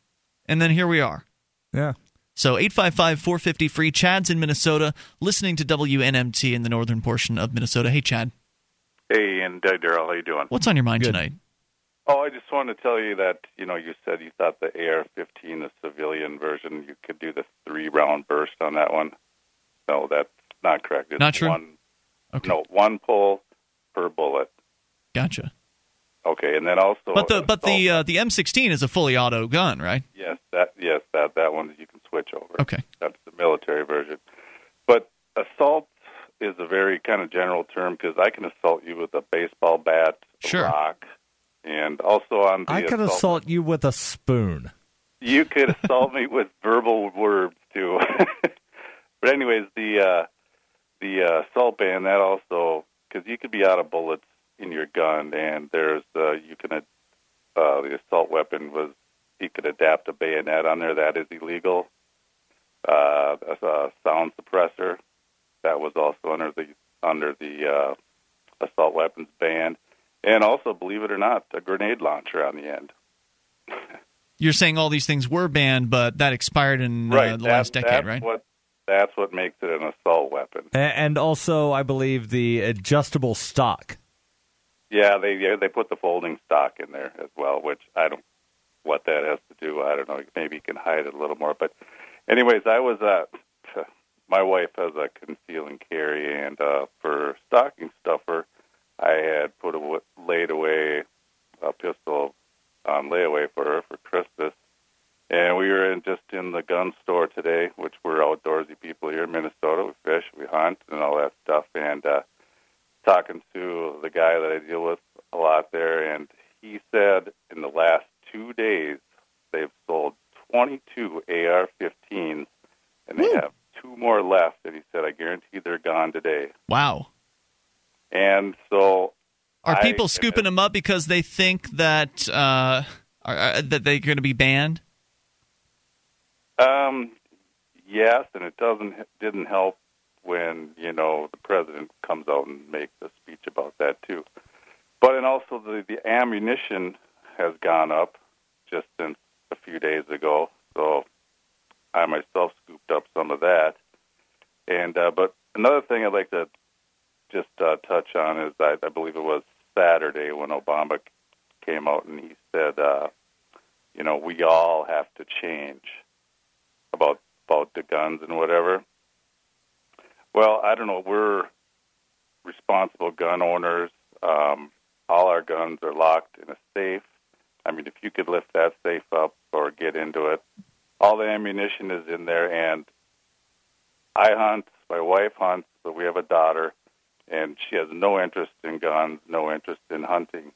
And then here we are. Yeah. So 855-450-FREE. Chad's in Minnesota, listening to WNMT in the northern portion of Minnesota. Hey, Chad. Hey, and Daryl, how you doing? What's on your mind tonight? Oh, I just want to tell you that, you said you thought the AR-15, the civilian version, you could do the 3-round burst on that one. No, that's not correct. It's not true? Okay. No, one pull per bullet. Gotcha. Okay, and then also, the M-16 is a fully auto gun, right? Yes, that one you can switch over. Okay, that's the military version. But assault is a very kind of general term, because I can assault you with a baseball bat, a rock, and also I could assault you with a spoon. You could assault me with verbal words too. But anyways, the assault ban, that also, because you could be out of bullets in your gun, and there's the assault weapon was, you could adapt a bayonet on there. That is illegal. A sound suppressor, that was also under the assault weapons ban, and also, believe it or not, a grenade launcher on the end. You're saying all these things were banned, but that expired in last decade, right? That's what makes it an assault weapon. And also, I believe, the adjustable stock. Yeah, they put the folding stock in there as well, which I don't. what that has to do. I don't know. Maybe you can hide it a little more. But anyways, I was my wife has a conceal and carry, and for stocking stuffer, I had put a laid away a pistol on layaway for her for Christmas. And we were in the gun store today, which we're outdoorsy people here in Minnesota. We fish, we hunt, and all that stuff. And talking to the guy that I deal with a lot there, and he said in the last 2 days they've sold 22 AR-15s, and they have two more left. And he said, I guarantee they're gone today. Wow. And so... Are people scooping them up because they think that that they're going to be banned? Yes, and it didn't help when, you know, the president comes out and makes a speech about that too. But and also the ammunition has gone up just since a few days ago. So I myself scooped up some of that. And but another thing I'd like to just touch on is I believe it was Saturday when Obama came out and he said, you know, we all have to change about the guns and whatever. Well, I don't know. We're responsible gun owners. All our guns are locked in a safe. I mean, if you could lift that safe up or get into it, all the ammunition is in there. And I hunt, my wife hunts, but we have a daughter, and she has no interest in guns, no interest in hunting.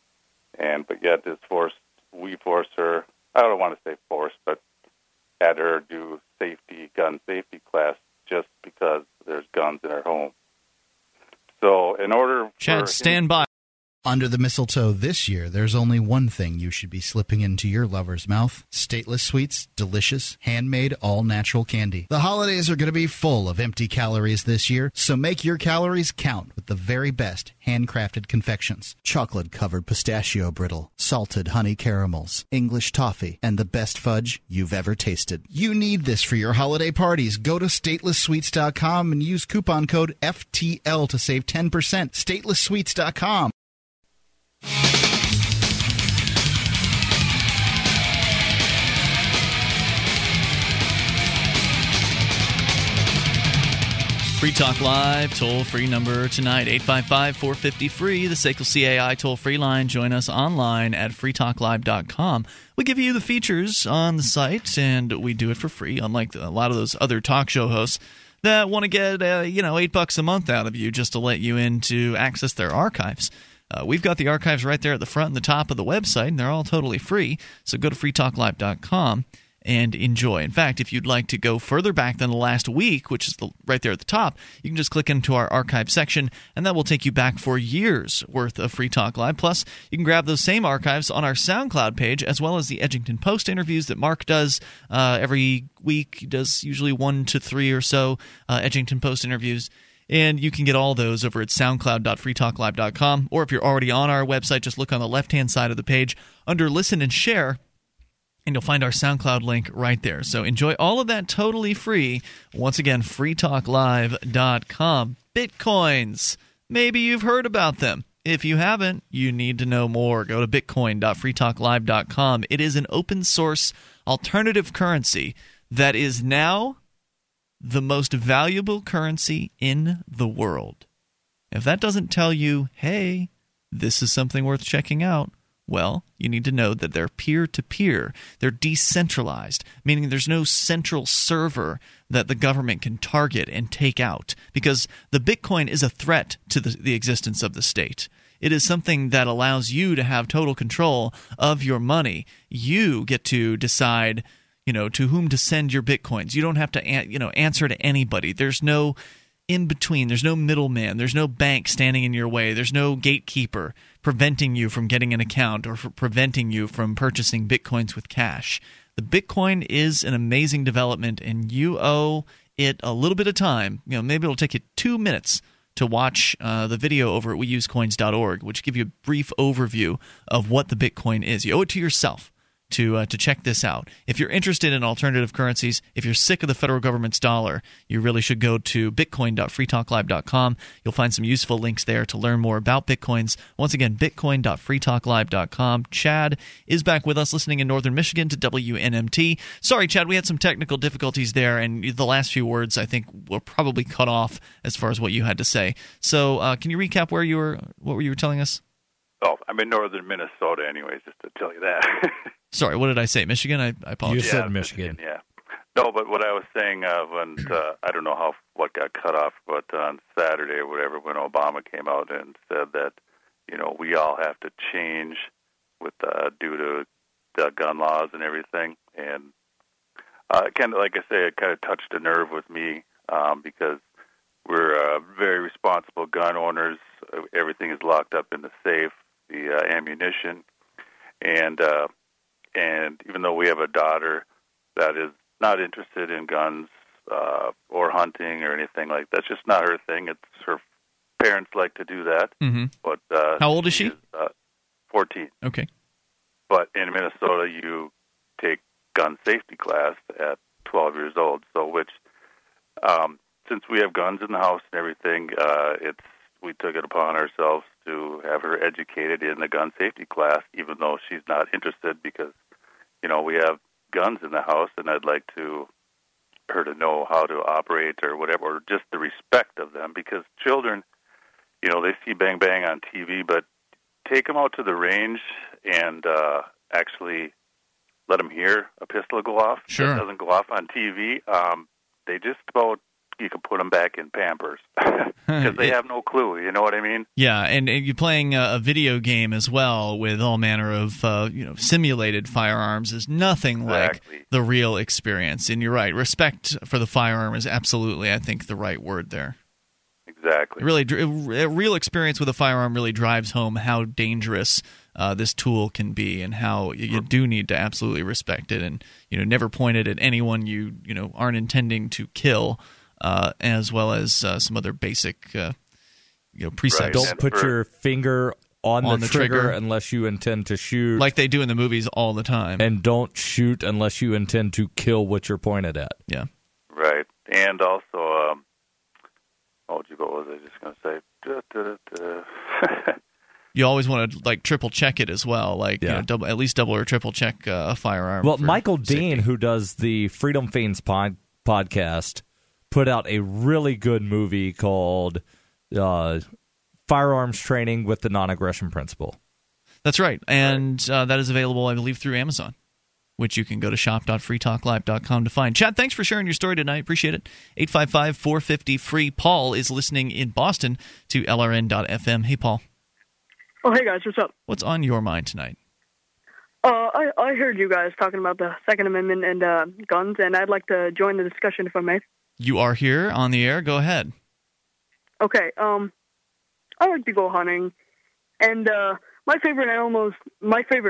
And but yet, we force her. I don't want to say force, but had her do gun safety class just because there's guns in her home. So in order Chad, stand by. Under the mistletoe this year, there's only one thing you should be slipping into your lover's mouth. Stateless Sweets, delicious, handmade, all-natural candy. The holidays are going to be full of empty calories this year, so make your calories count with the very best handcrafted confections. Chocolate-covered pistachio brittle, salted honey caramels, English toffee, and the best fudge you've ever tasted. You need this for your holiday parties. Go to statelesssweets.com and use coupon code FTL to save 10%. Statelesssweets.com. Free Talk Live, toll-free number tonight, 855-450-FREE, the SACL-CAI toll-free line. Join us online at freetalklive.com. We give you the features on the site, and we do it for free, unlike a lot of those other talk show hosts that want to get, $8 a month out of you just to let you in to access their archives. We've got the archives right there at the front and the top of the website, and they're all totally free. So go to freetalklive.com and enjoy. In fact, if you'd like to go further back than the last week, which is right there at the top, you can just click into our archive section, and that will take you back for years' worth of Free Talk Live. Plus, you can grab those same archives on our SoundCloud page, as well as the Edgington Post interviews that Mark does every week. He does usually 1 to 3 or so Edgington Post interviews. And you can get all those over at soundcloud.freetalklive.com. Or if you're already on our website, just look on the left-hand side of the page under Listen and Share, and you'll find our SoundCloud link right there. So enjoy all of that totally free. Once again, freetalklive.com. Bitcoins. Maybe you've heard about them. If you haven't, you need to know more. Go to bitcoin.freetalklive.com. It is an open-source alternative currency that is now the most valuable currency in the world. If that doesn't tell you, hey, this is something worth checking out, well, you need to know that they're peer-to-peer. They're decentralized, meaning there's no central server that the government can target and take out, because the Bitcoin is a threat to the existence of the state. It is something that allows you to have total control of your money. You get to decide, you know, to whom to send your Bitcoins. You don't have to answer to anybody. There's no in-between. There's no middleman. There's no bank standing in your way. There's no gatekeeper preventing you from getting an account or preventing you from purchasing Bitcoins with cash. The Bitcoin is an amazing development, and you owe it a little bit of time. You know, maybe it'll take you 2 minutes to watch the video over at WeUseCoins.org, which give you a brief overview of what the Bitcoin is. You owe it to yourself to check this out. If you're interested in alternative currencies, if you're sick of the federal government's dollar, you really should go to bitcoin.freetalklive.com. You'll find some useful links there to learn more about Bitcoins. Once again, bitcoin.freetalklive.com. Chad is back with us listening in Northern Michigan to WNMT. Sorry, Chad, we had some technical difficulties there, and the last few words, I think, were probably cut off as far as what you had to say. So can you recap where you were? What were you telling us? Oh, I'm in northern Minnesota anyways, just to tell you that. Sorry, what did I say? Michigan? I apologize. You said Michigan. Yeah. No, but what I was saying, I don't know what got cut off, but on Saturday or whatever, when Obama came out and said that, you know, we all have to change with due to the gun laws and everything. And kind of, like I say, it kind of touched a nerve with me because we're very responsible gun owners. Everything is locked up in the safe, the ammunition, and even though we have a daughter that is not interested in guns or hunting or anything like that, that's just not her thing. It's her parents like to do that. Mm-hmm. But how old is she? 14. Okay. But in Minnesota, you take gun safety class at 12 years old. So, which since we have guns in the house and everything, we took it upon ourselves to have her educated in the gun safety class, even though she's not interested because, you know, we have guns in the house, and I'd like her to know how to operate or whatever, or just the respect of them, because children, you know, they see bang bang on TV, but take them out to the range and actually let them hear a pistol go off. Sure. It doesn't go off on TV. They just about... You can put them back in Pampers because they have no clue. You know what I mean? Yeah, and you're playing a video game as well with all manner of simulated firearms is nothing like the real experience. And you're right. Respect for the firearm is absolutely, I think, the right word there. Exactly. Really, a real experience with a firearm really drives home how dangerous this tool can be, and how you do need to absolutely respect it, and never point it at anyone you aren't intending to kill. As well as some other basic, precepts. Right. Don't put your finger on the trigger unless you intend to shoot, like they do in the movies all the time. And don't shoot unless you intend to kill what you're pointed at. Yeah, right. And also, what was I just going to say? You always want to triple check it as well, at least double or triple check a firearm. Well, Michael Dean, who does the Freedom Fiends podcast. Put out a really good movie called Firearms Training with the Non-Aggression Principle. That's right. And that is available, I believe, through Amazon, which you can go to shop.freetalklive.com to find. Chad, thanks for sharing your story tonight. Appreciate it. 855-450-FREE. Paul is listening in Boston to LRN.FM. Hey, Paul. Oh, hey, guys. What's up? What's on your mind tonight? I heard you guys talking about the Second Amendment and guns, and I'd like to join the discussion if I may. You are here on the air. Go ahead. Okay. I like to go hunting, and my favorite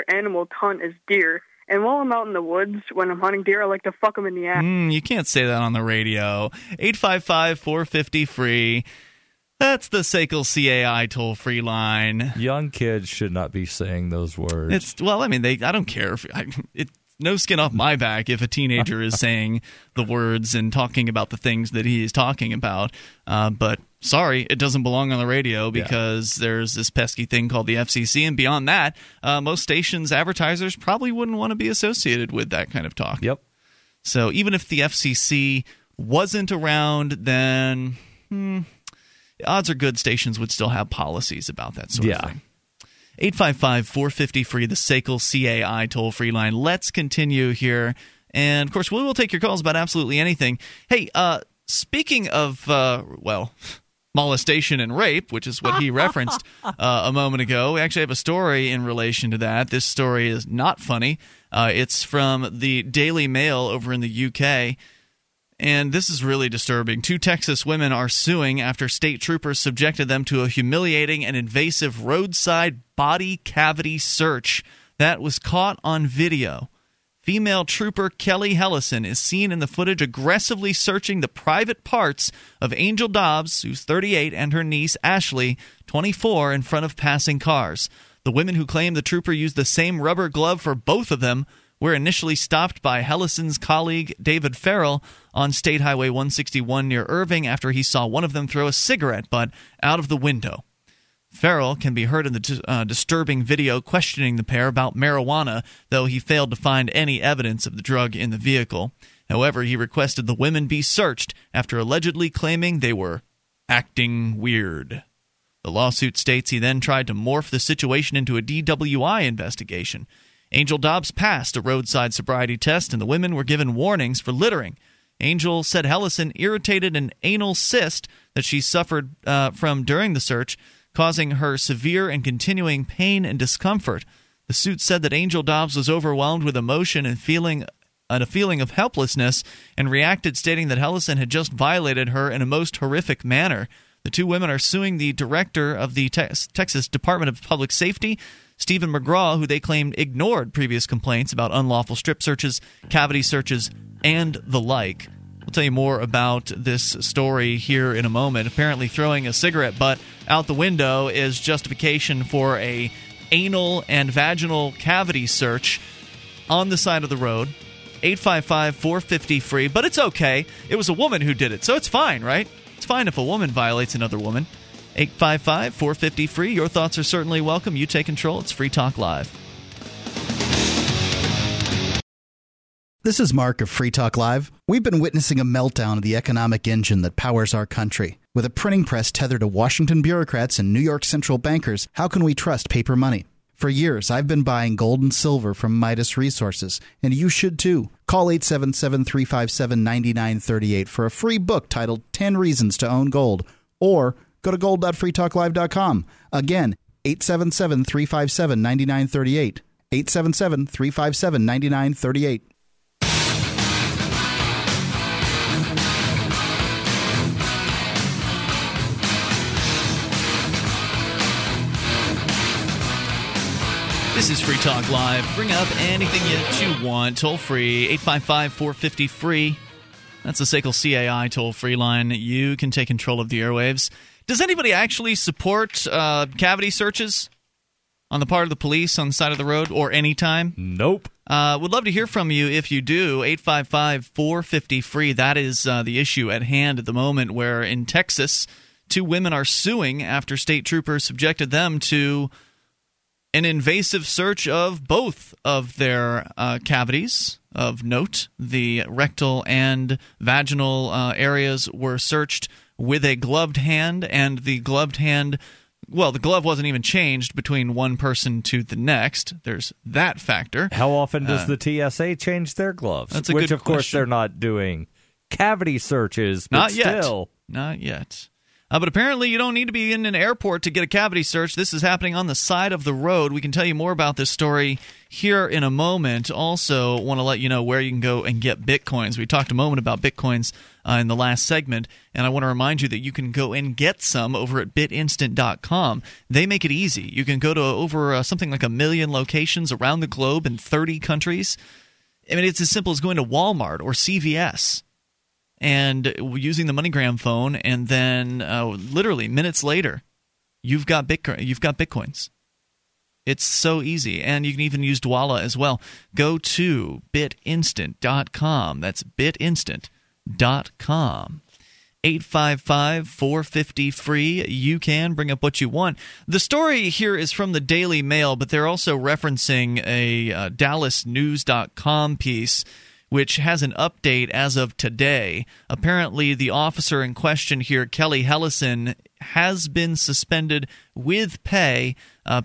animal to hunt is deer. And while I'm out in the woods, when I'm hunting deer, I like to fuck them in the ass. You can't say that on the radio. 855-450-FREE. That's the SACL-CAI toll-free line. Young kids should not be saying those words. I don't care if no skin off my back if a teenager is saying the words and talking about the things that he is talking about. But sorry, it doesn't belong on the radio because there's this pesky thing called the FCC. And beyond that, most stations' advertisers probably wouldn't want to be associated with that kind of talk. Yep. So even if the FCC wasn't around, then odds are good stations would still have policies about that sort of thing. 855-450-FREE, the SACL-CAI toll-free line. Let's continue here. And, of course, we will take your calls about absolutely anything. Hey, speaking of, molestation and rape, which is what he referenced a moment ago, we actually have a story in relation to that. This story is not funny. It's from the Daily Mail over in the UK. And this is really disturbing. Two Texas women are suing after state troopers subjected them to a humiliating and invasive roadside body cavity search that was caught on video. Female trooper Kelly Helleson is seen in the footage aggressively searching the private parts of Angel Dobbs, who's 38, and her niece Ashley, 24, in front of passing cars. The women who claim the trooper used the same rubber glove for both of them were initially stopped by Helleson's colleague David Farrell on State Highway 161 near Irving after he saw one of them throw a cigarette butt out of the window. Farrell can be heard in the disturbing video questioning the pair about marijuana, though he failed to find any evidence of the drug in the vehicle. However, he requested the women be searched after allegedly claiming they were acting weird. The lawsuit states he then tried to morph the situation into a DWI investigation. Angel Dobbs passed a roadside sobriety test, and the women were given warnings for littering. Angel said Helleson irritated an anal cyst that she suffered from during the search, causing her severe and continuing pain and discomfort. The suit said that Angel Dobbs was overwhelmed with emotion and a feeling of helplessness and reacted, stating that Helleson had just violated her in a most horrific manner. The two women are suing the director of the Texas Department of Public Safety, Stephen McGraw, who they claimed ignored previous complaints about unlawful strip searches, cavity searches, and the like. We'll tell you more about this story here in a moment. Apparently throwing a cigarette butt out the window is justification for an anal and vaginal cavity search on the side of the road. 855-450-FREE, but it's okay. It was a woman who did it, so it's fine, right? It's fine if a woman violates another woman. 855-450-FREE. Your thoughts are certainly welcome. You take control. It's Free Talk Live. This is Mark of Free Talk Live. We've been witnessing a meltdown of the economic engine that powers our country. With a printing press tethered to Washington bureaucrats and New York central bankers, how can we trust paper money? For years, I've been buying gold and silver from Midas Resources, and you should too. Call 877-357-9938 for a free book titled 10 Reasons to Own Gold, or go to gold.freetalklive.com. Again, 877-357-9938. 877-357-9938. This is Free Talk Live. Bring up anything you want. Toll free, 855-450-FREE. That's the SACL-CAI toll free line. You can take control of the airwaves. Does anybody actually support cavity searches on the part of the police on the side of the road or any time? Nope. Would love to hear from you if you do. 855-450-FREE. That is the issue at hand at the moment, where in Texas, two women are suing after state troopers subjected them to an invasive search of both of their cavities. Of note, the rectal and vaginal areas were searched with a gloved hand, and the gloved hand, well, the glove wasn't even changed between one person to the next. There's that factor. How often does the TSA change their gloves? That's a good question. Which, of course, they're not doing cavity searches, but not yet. Still. Not yet. But apparently you don't need to be in an airport to get a cavity search. This is happening on the side of the road. We can tell you more about this story here in a moment. Also, want to let you know where you can go and get Bitcoins. We talked a moment about Bitcoins in the last segment, and I want to remind you that you can go and get some over at bitinstant.com. They make it easy. You can go to over something like 1 million locations around the globe in 30 countries. I mean, it's as simple as going to Walmart or CVS and using the MoneyGram phone, and then literally minutes later, you've got Bitcoins. It's so easy, and you can even use Dwala as well. Go to bitinstant.com. That's bitinstant.com. 855-450-FREE. You can bring up what you want. The story here is from the Daily Mail, but they're also referencing a DallasNews.com piece, which has an update as of today. Apparently, the officer in question here, Kelly Helleson, has been suspended with pay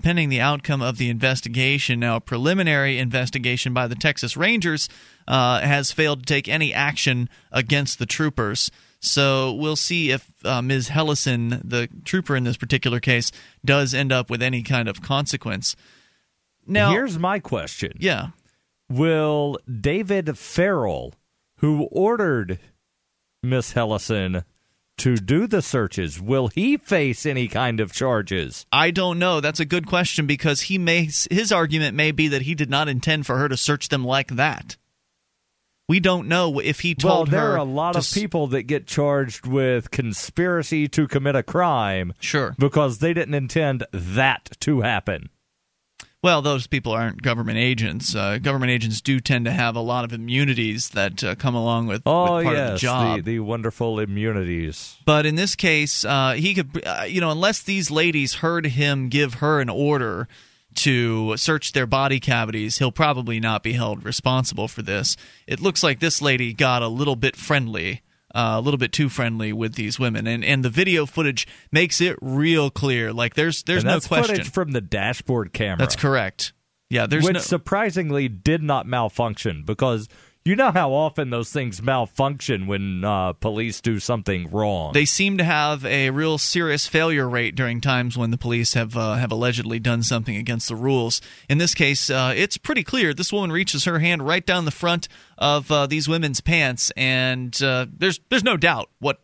pending the outcome of the investigation. Now, a preliminary investigation by the Texas Rangers has failed to take any action against the troopers. So we'll see if Ms. Helleson, the trooper in this particular case, does end up with any kind of consequence. Now, here's my question. Yeah. Will David Farrell, who ordered Miss Helleson to do the searches, will he face any kind of charges? I don't know. That's a good question, because his argument may be that he did not intend for her to search them like that. We don't know if he told her. Well, there are a lot of people that get charged with conspiracy to commit a crime, sure, because they didn't intend that to happen. Well, those people aren't government agents. Government agents do tend to have a lot of immunities that come along with part of the job. The wonderful immunities. But in this case, he could, unless these ladies heard him give her an order to search their body cavities, he'll probably not be held responsible for this. It looks like this lady got a little bit friendly. A little bit too friendly with these women, and the video footage makes it real clear. Like there's no question. That's footage from the dashboard camera. That's correct. Yeah, which surprisingly did not malfunction, because you know how often those things malfunction when police do something wrong. They seem to have a real serious failure rate during times when the police have allegedly done something against the rules. In this case, it's pretty clear. This woman reaches her hand right down the front of these women's pants, and there's no doubt what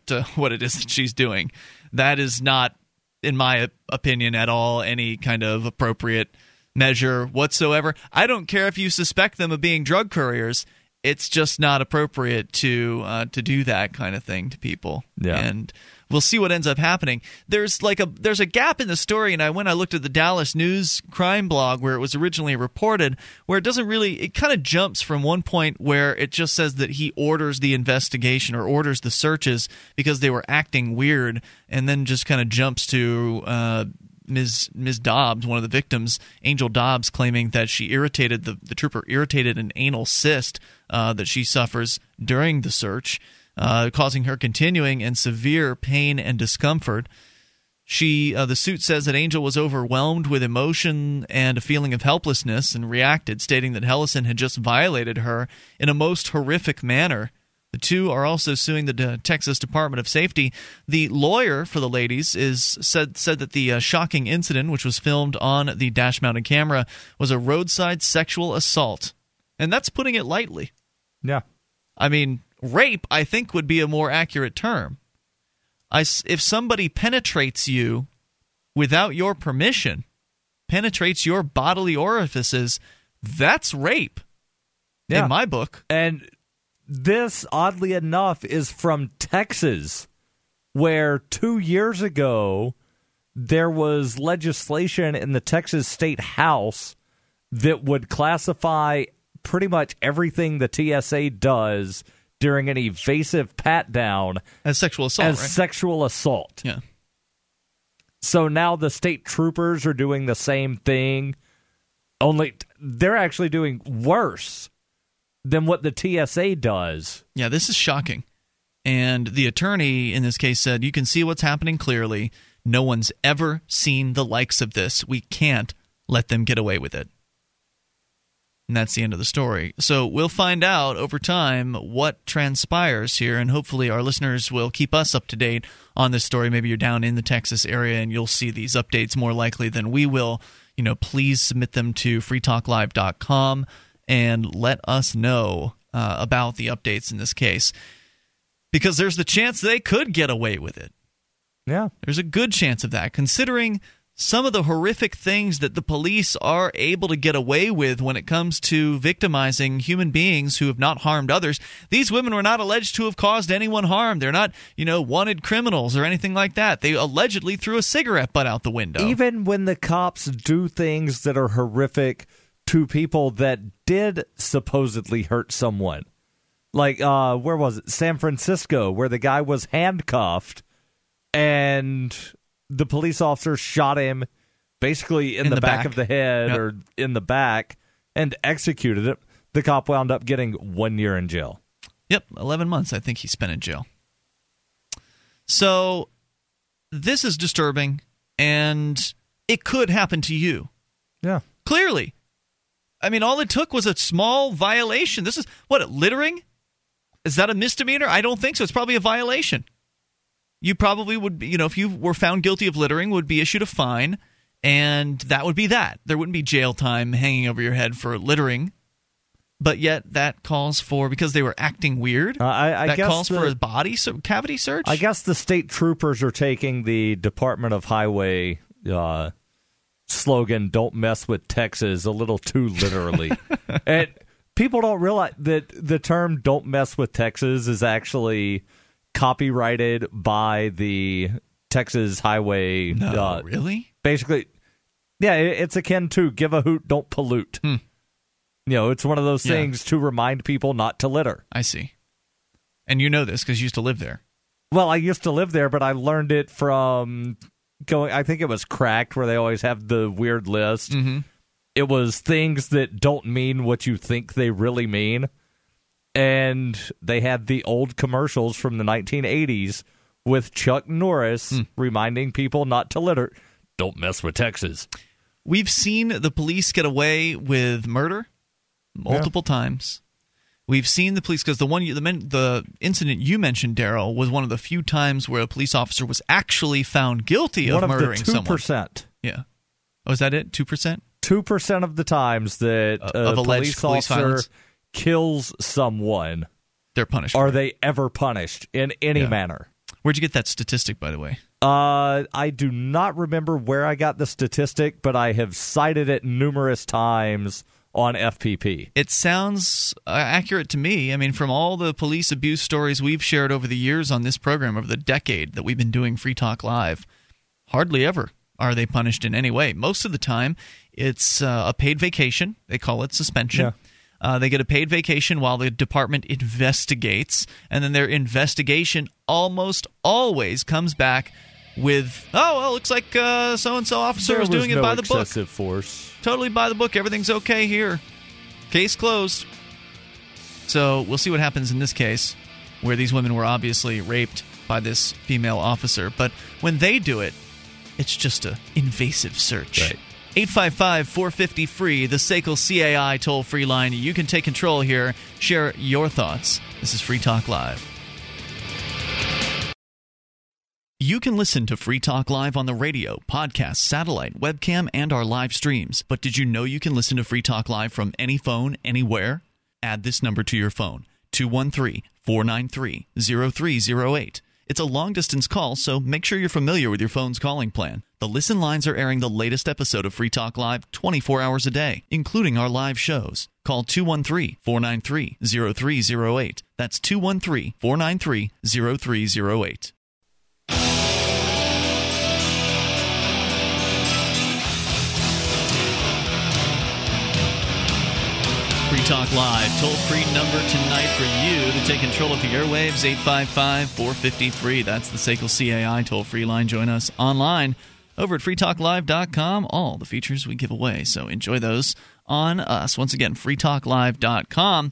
it is that she's doing. That is not, in my opinion, at all any kind of appropriate measure whatsoever. I don't care if you suspect them of being drug couriers. It's just not appropriate to do that kind of thing to people. Yeah. And we'll see what ends up happening. There's a gap in the story, and when I looked at the Dallas News crime blog where it was originally reported, where it kind of jumps from one point where it just says that he orders the investigation or orders the searches because they were acting weird, and then just kind of jumps to Ms. Dobbs, one of the victims, Angel Dobbs, claiming that she irritated the trooper, irritated an anal cyst that she suffers during the search, causing her continuing and severe pain and discomfort. The suit says that Angel was overwhelmed with emotion and a feeling of helplessness and reacted, stating that Helleson had just violated her in a most horrific manner. The two are also suing the Texas Department of Safety. The lawyer for the ladies said that the shocking incident, which was filmed on the dash-mounted camera, was a roadside sexual assault. And that's putting it lightly. Yeah. I mean, rape, I think, would be a more accurate term. If somebody penetrates you without your permission, penetrates your bodily orifices, that's rape, in my book. And this, oddly enough, is from Texas, where 2 years ago there was legislation in the Texas State House that would classify pretty much everything the TSA does during an evasive pat-down as sexual assault. Yeah. So now the state troopers are doing the same thing, only they're actually doing worse than what the TSA does. Yeah, this is shocking. And the attorney in this case said, "You can see what's happening clearly. No one's ever seen the likes of this. We can't let them get away with it." And that's the end of the story. So we'll find out over time what transpires here, and hopefully our listeners will keep us up to date on this story. Maybe you're down in the Texas area and you'll see these updates more likely than we will. Please submit them to freetalklive.com. and let us know about the updates in this case, because there's the chance they could get away with it. Yeah. There's a good chance of that, considering some of the horrific things that the police are able to get away with when it comes to victimizing human beings who have not harmed others. These women were not alleged to have caused anyone harm. They're not, wanted criminals or anything like that. They allegedly threw a cigarette butt out the window. Even when the cops do things that are horrific to people that did supposedly hurt someone. Like, where was it? San Francisco, where the guy was handcuffed and the police officer shot him basically in the back of the head or in the back and executed him. The cop wound up getting 1 year in jail. Yep, 11 months I think he spent in jail. So this is disturbing, and it could happen to you. Yeah. Clearly. I mean, all it took was a small violation. This is, littering? Is that a misdemeanor? I don't think so. It's probably a violation. You probably would, if you were found guilty of littering, would be issued a fine, and that would be that. There wouldn't be jail time hanging over your head for littering, but yet that calls for, because they were acting weird, for a body cavity search? I guess the state troopers are taking the Department of Highway slogan, "Don't mess with Texas," a little too literally. And people don't realize that the term "don't mess with Texas" is actually copyrighted by the Texas Highway. No, really? Basically, Yeah, it's akin to give a hoot, don't pollute. Hmm. You know, it's one of those things to remind people not to litter. I see. And you know this because you used to live there. Well, I used to live there, but I learned it from going, I think it was Cracked, where they always have the weird list. Mm-hmm. It was things that don't mean what you think they really mean. And they had the old commercials from the 1980s with Chuck Norris reminding people not to litter. Don't mess with Texas. We've seen the police get away with murder multiple times. We've seen the police, because the incident you mentioned, Darryl, was one of the few times where a police officer was actually found guilty of murdering someone. 1% Yeah. Oh, is that it? 2%? 2% of the times that a police officer kills someone, they're punished. Are they ever punished in any manner? Where'd you get that statistic, by the way? I do not remember where I got the statistic, but I have cited it numerous times on FPP. It sounds accurate to me. I mean, from all the police abuse stories we've shared over the years on this program, over the decade that we've been doing Free Talk Live, hardly ever are they punished in any way. Most of the time, it's a paid vacation. They call it suspension. Yeah. They get a paid vacation while the department investigates, and then their investigation almost always comes back with, oh, well, it looks like so-and-so officer is doing it by the book. There was no excessive force. Totally by the book. Everything's okay here. Case closed. So we'll see what happens in this case, where these women were obviously raped by this female officer. But when they do it, it's just an invasive search. Right. 855-450-FREE, the SACL-CAI toll-free line. You can take control here. Share your thoughts. This is Free Talk Live. You can listen to Free Talk Live on the radio, podcast, satellite, webcam, and our live streams. But did you know you can listen to Free Talk Live from any phone, anywhere? Add this number to your phone, 213-493-0308. It's a long-distance call, so make sure you're familiar with your phone's calling plan. The Listen Lines are airing the latest episode of Free Talk Live 24 hours a day, including our live shows. Call 213-493-0308. That's 213-493-0308. Free Talk Live, toll-free number tonight for you to take control of the airwaves, 855-450-FREE. That's the SACL-CAI toll-free line. Join us online over at freetalklive.com. All the features we give away, so enjoy those on us. Once again, freetalklive.com.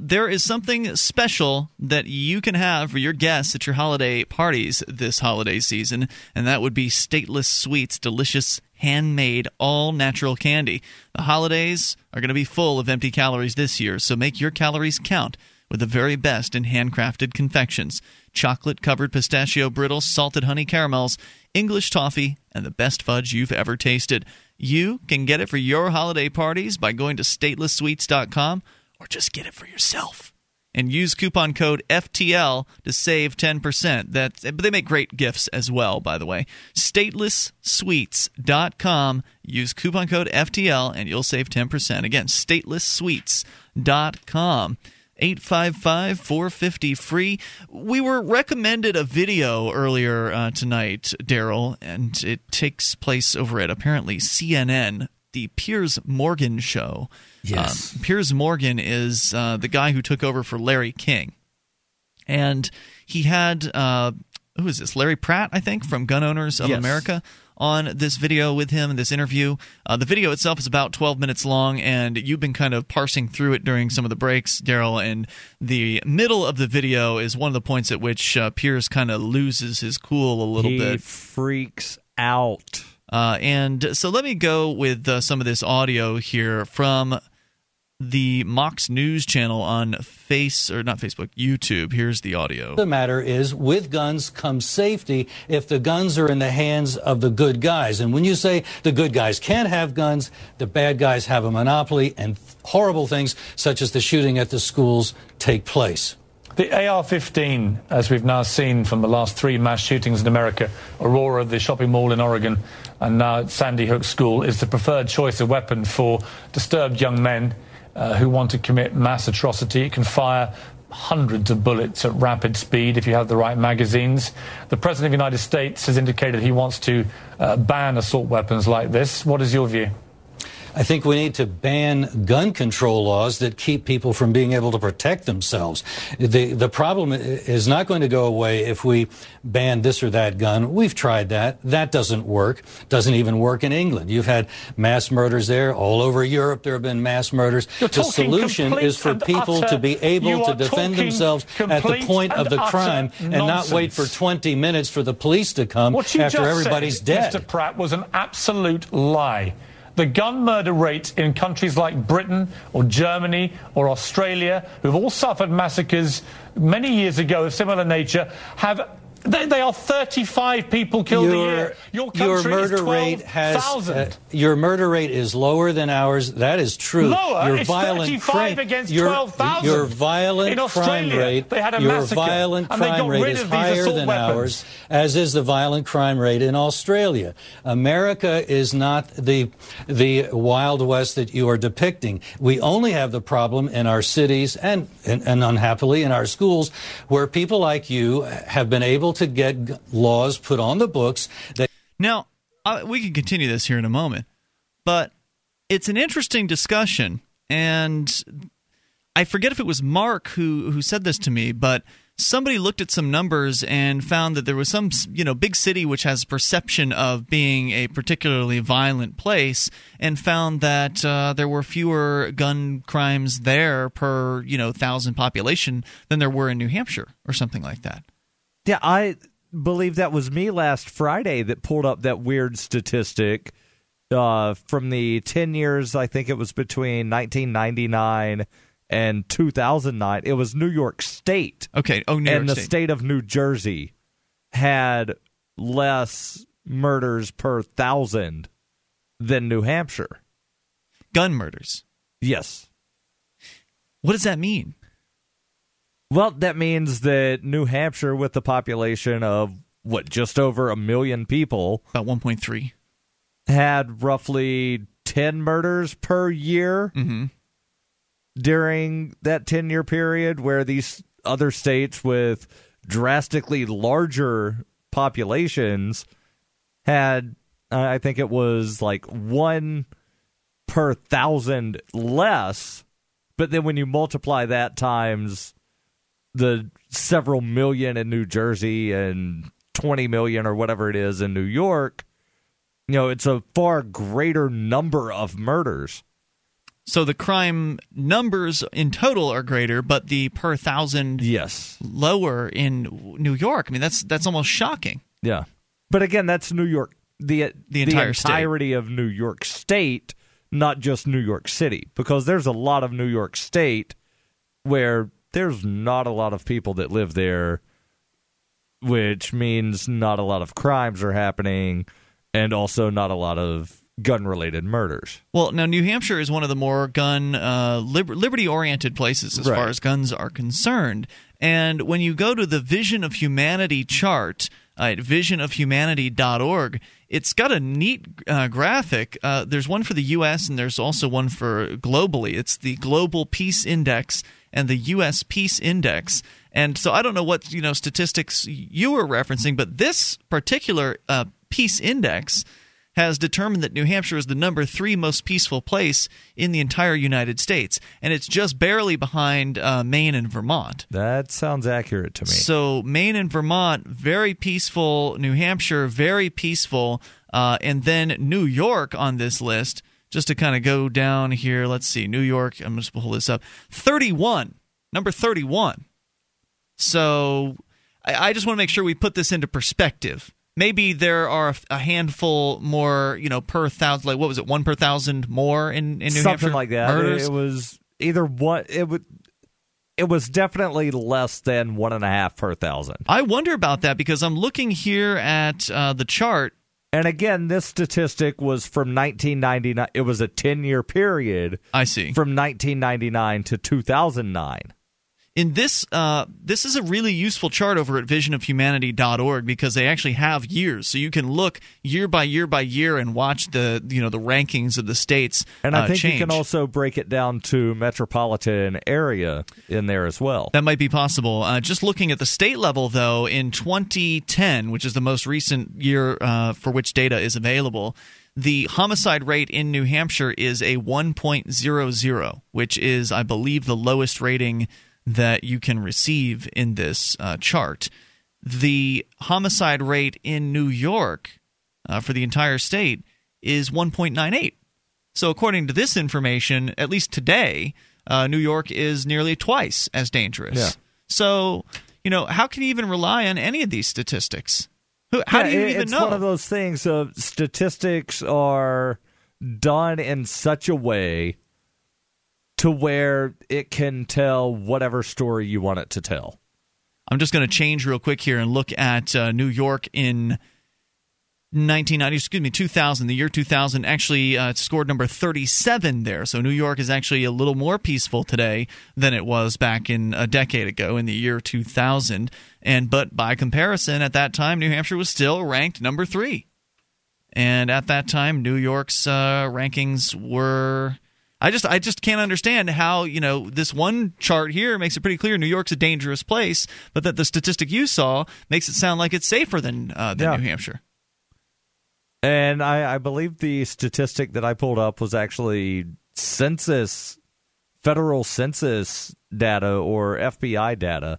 There is something special that you can have for your guests at your holiday parties this holiday season, and that would be Stateless Sweets, delicious, handmade, all-natural candy. The holidays are going to be full of empty calories this year, so make your calories count with the very best in handcrafted confections. Chocolate-covered pistachio brittles, salted honey caramels, English toffee, and the best fudge you've ever tasted. You can get it for your holiday parties by going to statelesssweets.com. Or just get it for yourself. And use coupon code FTL to save 10%. But they make great gifts as well, by the way. Statelesssweets.com. Use coupon code FTL and you'll save 10%. Again, statelesssweets.com. 855-450-FREE. We were recommended a video earlier tonight, Darryl, and it takes place over at apparently CNN. The Piers Morgan show. Yes. Piers Morgan is the guy who took over for Larry King. And he had, who is this, Larry Pratt, I think, from Gun Owners of America on this video with him, this interview. The video itself is about 12 minutes long, and you've been kind of parsing through it during some of the breaks, Darryl. And the middle of the video is one of the points at which Piers kind of loses his cool a little bit. He freaks out. And so let me go with some of this audio here from the Mox News channel on YouTube. Here's the audio. The matter is, with guns comes safety if the guns are in the hands of the good guys. And when you say the good guys can't have guns, the bad guys have a monopoly, and horrible things such as the shooting at the schools take place. The AR-15, as we've now seen from the last three mass shootings in America, Aurora, the shopping mall in Oregon, and now Sandy Hook School, is the preferred choice of weapon for disturbed young men who want to commit mass atrocity. It can fire hundreds of bullets at rapid speed if you have the right magazines. The President of the United States has indicated he wants to ban assault weapons like this. What is your view? I think we need to ban gun control laws that keep people from being able to protect themselves. The problem is not going to go away if we ban this or that gun. We've tried that. That doesn't work. Doesn't even work in England. You've had mass murders there. All over Europe there have been mass murders. The solution is for people to be able to defend themselves at the point of the crime and not wait for 20 minutes for the police to come after everybody's dead. Mr. Pratt was an absolute lie. The gun murder rate in countries like Britain or Germany or Australia, who've all suffered massacres many years ago of similar nature, have... They are 35 people killed a year. Your country is 12,000. Your murder rate is lower than ours. That is true. Lower? Your it's violent 35 against 12,000. Your violent crime rate, they had a massacre, your violent crime rate is higher than ours, as is the violent crime rate in Australia. America is not the Wild West that you are depicting. We only have the problem in our cities and unhappily in our schools, where people like you have been able to get laws put on the books. Now, we can continue this here in a moment, but it's an interesting discussion, and I forget if it was Mark who said this to me, but somebody looked at some numbers and found that there was some big city which has a perception of being a particularly violent place, and found that there were fewer gun crimes there per 1,000 population than there were in New Hampshire or something like that. Yeah, I believe that was me last Friday that pulled up that weird statistic from the 10 years, I think it was between 1999 and 2009. It was New York State. Okay, New York State. And the state of New Jersey had less murders per 1,000 than New Hampshire. Gun murders? Yes. What does that mean? Well, that means that New Hampshire, with the population of, just over 1 million people... About 1.3. ...had roughly 10 murders per year during that 10-year period, where these other states with drastically larger populations had, I think it was like 1 per 1,000 less, but then when you multiply that times... the several million in New Jersey and 20 million or whatever it is in New York, it's a far greater number of murders. So the crime numbers in total are greater, but the per thousand lower in New York. I mean, that's almost shocking. Yeah. But again, that's New York, the entirety of New York State, not just New York City, because there's a lot of New York State where... there's not a lot of people that live there, which means not a lot of crimes are happening and also not a lot of gun-related murders. Well, now, New Hampshire is one of the more gun liberty-oriented places as far as guns are concerned. And when you go to the Vision of Humanity chart at visionofhumanity.org, it's got a neat graphic. There's one for the U.S. and there's also one for globally. It's the Global Peace Index and the U.S. Peace Index. And so I don't know what statistics you were referencing, but this particular peace index has determined that New Hampshire is the number 3 most peaceful place in the entire United States. And it's just barely behind Maine and Vermont. That sounds accurate to me. So Maine and Vermont, very peaceful. New Hampshire, very peaceful. And then New York on this list. Just to kind of go down here, let's see, New York, I'm just going to pull this up, 31, number 31. So I just want to make sure we put this into perspective. Maybe there are a handful more, per thousand, like what was it, 1 per 1,000 more in New Hampshire? Something like that. It was either what, it was definitely less than 1.5 per 1,000. I wonder about that because I'm looking here at the chart. And again, this statistic was from 1999. It was a 10-year period. I see. From 1999 to 2009. In this, this is a really useful chart over at visionofhumanity.org because they actually have years, so you can look year by year by year and watch the rankings of the states. And I think change. You can also break it down to metropolitan area in there as well. That might be possible. Just looking at the state level, though, in 2010, which is the most recent year for which data is available, the homicide rate in New Hampshire is a 1.00, which is, I believe, the lowest rating that you can receive in this chart. The homicide rate in New York for the entire state is 1.98. So according to this information, at least today, New York is nearly twice as dangerous. Yeah. So, how can you even rely on any of these statistics? How do you even know? It's one of those things of statistics are done in such a way to where it can tell whatever story you want it to tell. I'm just going to change real quick here and look at New York in 2000, the year 2000, actually scored number 37 there. So New York is actually a little more peaceful today than it was back in a decade ago in the year 2000. But by comparison, at that time, New Hampshire was still ranked number 3. And at that time, New York's rankings were... I just can't understand how, this one chart here makes it pretty clear New York's a dangerous place, but that the statistic you saw makes it sound like it's safer than New Hampshire. And I believe the statistic that I pulled up was actually federal census data or FBI data.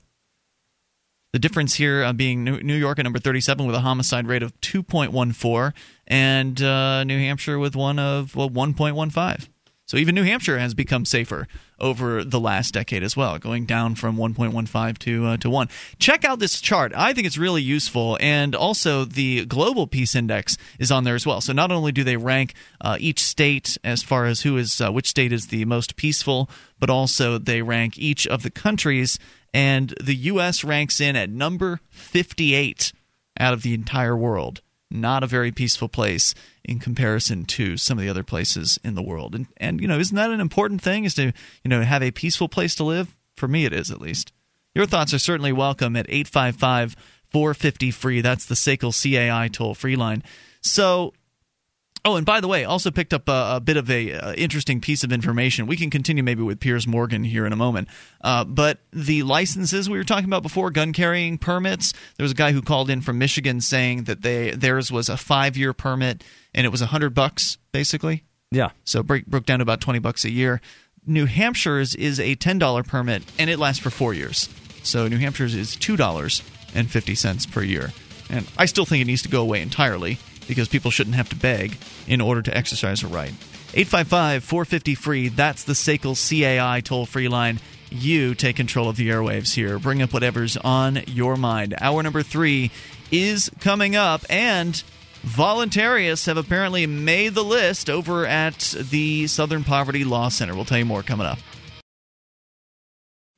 The difference here being New York at number 37 with a homicide rate of 2.14 and New Hampshire with one of 1.15. So even New Hampshire has become safer over the last decade as well, going down from 1.15 to 1. Check out this chart. I think it's really useful. And also the Global Peace Index is on there as well. So not only do they rank each state as far as which state is the most peaceful, but also they rank each of the countries. And the U.S. ranks in at number 58 out of the entire world. Not a very peaceful place in comparison to some of the other places in the world. And isn't that an important thing, is to, have a peaceful place to live? For me, it is, at least. Your thoughts are certainly welcome at 855-450-FREE. That's the SACL-CAI toll-free line. So... Oh, and by the way, also picked up a bit of an interesting piece of information. We can continue maybe with Piers Morgan here in a moment. But the licenses we were talking about before, gun carrying permits, there was a guy who called in from Michigan saying that theirs was a 5-year permit and it was $100 basically. Yeah. So broke down to about $20 a year. New Hampshire's is a $10 permit and it lasts for 4 years. So New Hampshire's is $2.50 per year. And I still think it needs to go away entirely, because people shouldn't have to beg in order to exercise a right. 855-450-FREE, that's the SACL-CAI toll-free line. You take control of the airwaves here. Bring up whatever's on your mind. Hour number 3 is coming up, and Voluntarius have apparently made the list over at the Southern Poverty Law Center. We'll tell you more coming up.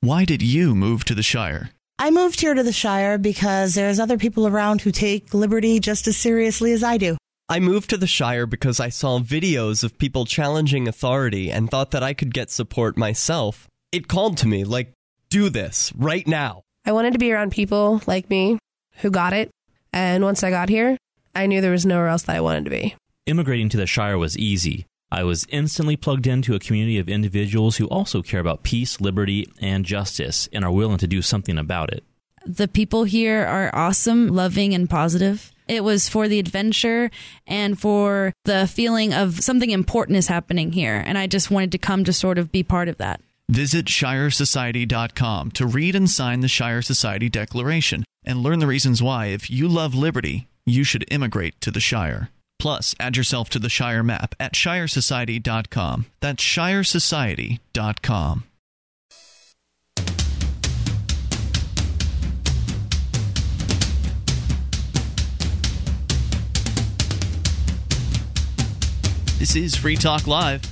Why did you move to the Shire? I moved here to the Shire because there's other people around who take liberty just as seriously as I do. I moved to the Shire because I saw videos of people challenging authority and thought that I could get support myself. It called to me, like, do this right now. I wanted to be around people like me who got it. And once I got here, I knew there was nowhere else that I wanted to be. Immigrating to the Shire was easy. I was instantly plugged into a community of individuals who also care about peace, liberty, and justice, and are willing to do something about it. The people here are awesome, loving, and positive. It was for the adventure and for the feeling of something important is happening here, and I just wanted to come to sort of be part of that. Visit ShireSociety.com to read and sign the Shire Society Declaration and learn the reasons why, if you love liberty, you should immigrate to the Shire. Plus, add yourself to the Shire map at ShireSociety.com. That's ShireSociety.com. This is Free Talk Live.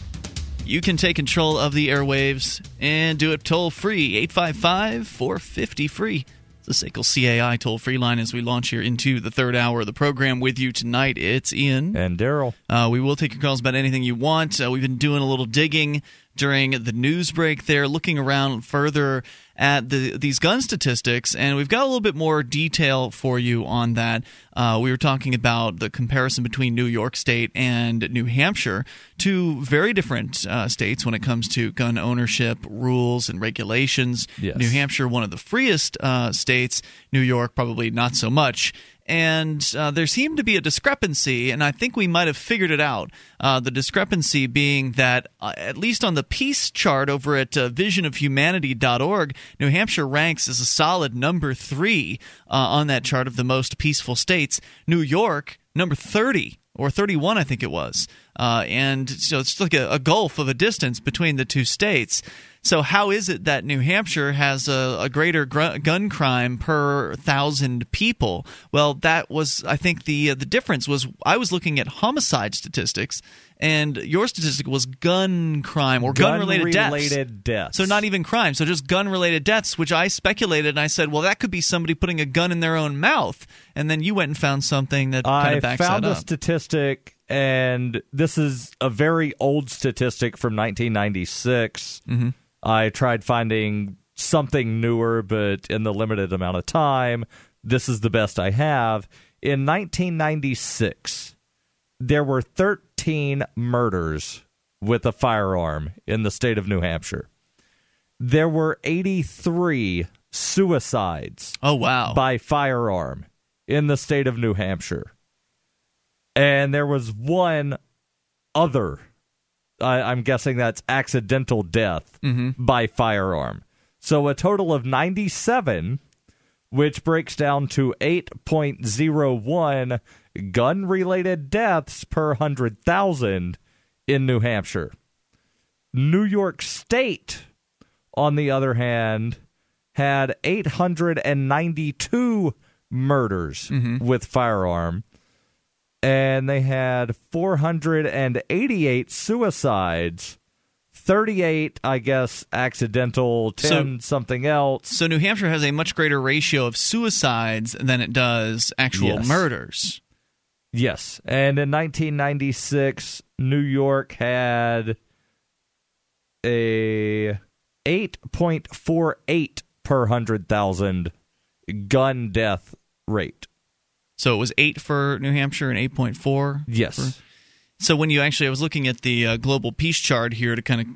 You can take control of the airwaves and do it toll-free, 855-450-FREE. The SACL-CAI toll-free line as we launch here into the third hour of the program with you tonight. It's Ian. And Daryl. We will take your calls about anything you want. We've been doing a little digging during the news break there, looking around further at these gun statistics, and we've got a little bit more detail for you on that. We were talking about the comparison between New York State and New Hampshire, two very different states when it comes to gun ownership rules and regulations. Yes. New Hampshire, one of the freest states. New York, probably not so much. And there seemed to be a discrepancy, and I think we might have figured it out. The discrepancy being that, at least on the peace chart over at visionofhumanity.org, New Hampshire ranks as a solid number 3 on that chart of the most peaceful states. New York, number 30. Or 31, I think it was. And so it's like a gulf of a distance between the two states. So how is it that New Hampshire has a greater gun crime per 1,000 people? Well, that was, I think, the difference was I was looking at homicide statistics, and your statistic was gun crime or gun-related deaths. So not even crime. So just gun-related deaths, which I speculated, and I said, well, that could be somebody putting a gun in their own mouth. And then you went and found something that kind of backs that up. I found a statistic, and this is a very old statistic from 1996. Mm-hmm. I tried finding something newer, but in the limited amount of time, this is the best I have. In 1996, there were 13 murders with a firearm in the state of New Hampshire. There were 83 suicides by firearm in the state of New Hampshire. And there was one other, I'm guessing that's accidental death by firearm. So a total of 97, which breaks down to 8.01 gun-related deaths per 100,000 in New Hampshire. New York State, on the other hand, had 892 murders with firearm, and they had 488 suicides, 38, I guess, accidental, 10 something else. So New Hampshire has a much greater ratio of suicides than it does actual murders. Yes, and in 1996, New York had a 8.48 per 100,000 gun death rate. So it was 8 for New Hampshire and 8.4? Yes. So when you actually, I was looking at the global peace chart here to kind of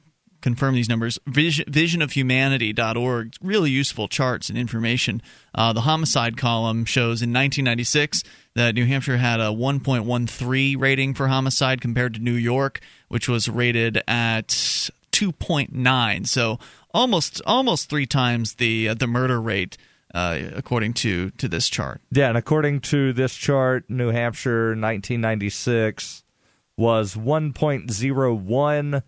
confirm these numbers. Visionofhumanity.org, really useful charts and information. The homicide column shows in 1996 that New Hampshire had a 1.13 rating for homicide compared to New York, which was rated at 2.9. So almost 3 times the murder rate. According to this chart. Yeah, and according to this chart, New Hampshire 1996 was 1.01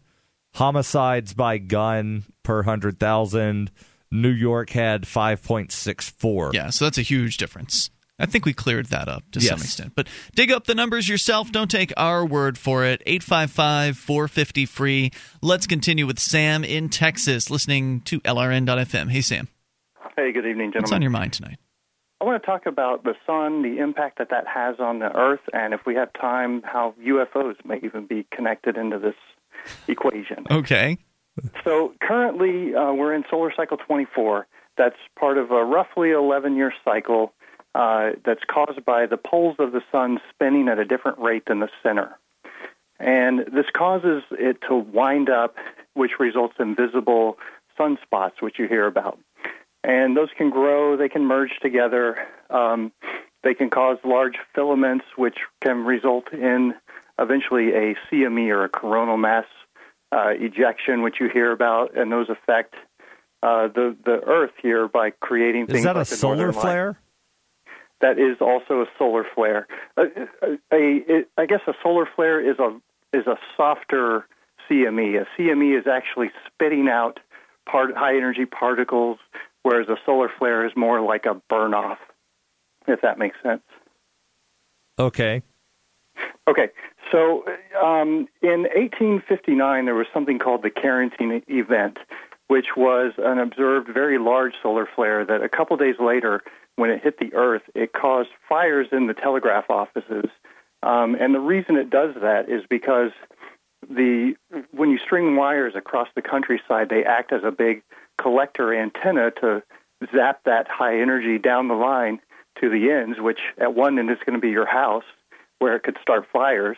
homicides by gun per 100,000. New York had 5.64. Yeah, so that's a huge difference. I think we cleared that up to some extent. But dig up the numbers yourself. Don't take our word for it. 855-450-FREE. Let's continue with Sam in Texas, listening to LRN.FM. Hey, Sam. Hey, good evening, gentlemen. What's on your mind tonight? I want to talk about the sun, the impact that that has on the Earth, and if we have time, how UFOs may even be connected into this equation. Okay. So currently, we're in solar cycle 24. That's part of a roughly 11-year cycle that's caused by the poles of the sun spinning at a different rate than the center. And this causes it to wind up, which results in visible sunspots, which you hear about. And those can grow, they can merge together, they can cause large filaments, which can result in eventually a CME or a coronal mass ejection, which you hear about, and those affect the Earth here by creating things like the northern light. Is that a solar flare? That is also a solar flare. I guess a solar flare is a softer CME. A CME is actually spitting out high-energy particles, whereas a solar flare is more like a burn-off, if that makes sense. Okay. Okay, so in 1859, there was something called the Carrington event, which was an observed very large solar flare that a couple days later, when it hit the Earth, it caused fires in the telegraph offices. And the reason it does that is because when you string wires across the countryside, they act as a big collector antenna to zap that high energy down the line to the ends, which at one end is going to be your house, where it could start fires.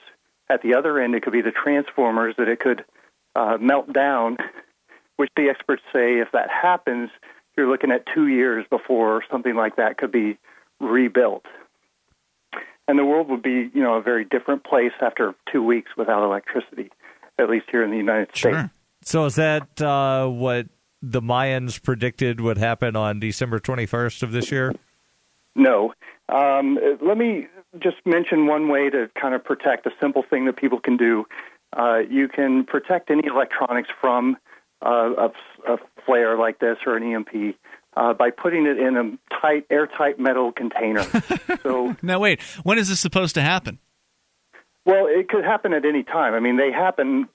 At the other end, it could be the transformers that it could melt down, which the experts say if that happens, you're looking at 2 years before something like that could be rebuilt. And the world would be, you know, a very different place after 2 weeks without electricity, at least here in the United States. So is that what the Mayans predicted would happen on December 21st of this year? No. Let me just mention one way to kind of protect, a simple thing that people can do. You can protect any electronics from a flare like this or an EMP by putting it in a tight, airtight metal container. So now, wait, when is this supposed to happen? Well, it could happen at any time. I mean, they happen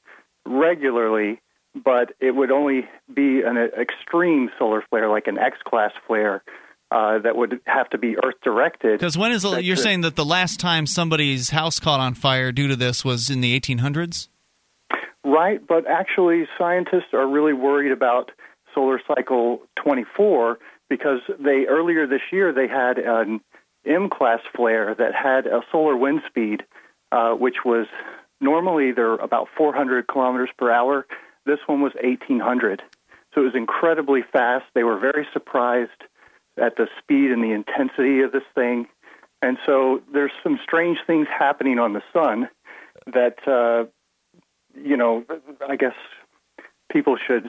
regularly, but it would only be an extreme solar flare, like an X-class flare, that would have to be Earth-directed. Because when is you're saying that the last time somebody's house caught on fire due to this was in the 1800s? Right, but actually scientists are really worried about solar cycle 24 because earlier this year they had an M-class flare that had a solar wind speed, which was normally they're about 400 kilometers per hour. This one was 1,800. So it was incredibly fast. They were very surprised at the speed and the intensity of this thing. And so there's some strange things happening on the sun that, you know, I guess people should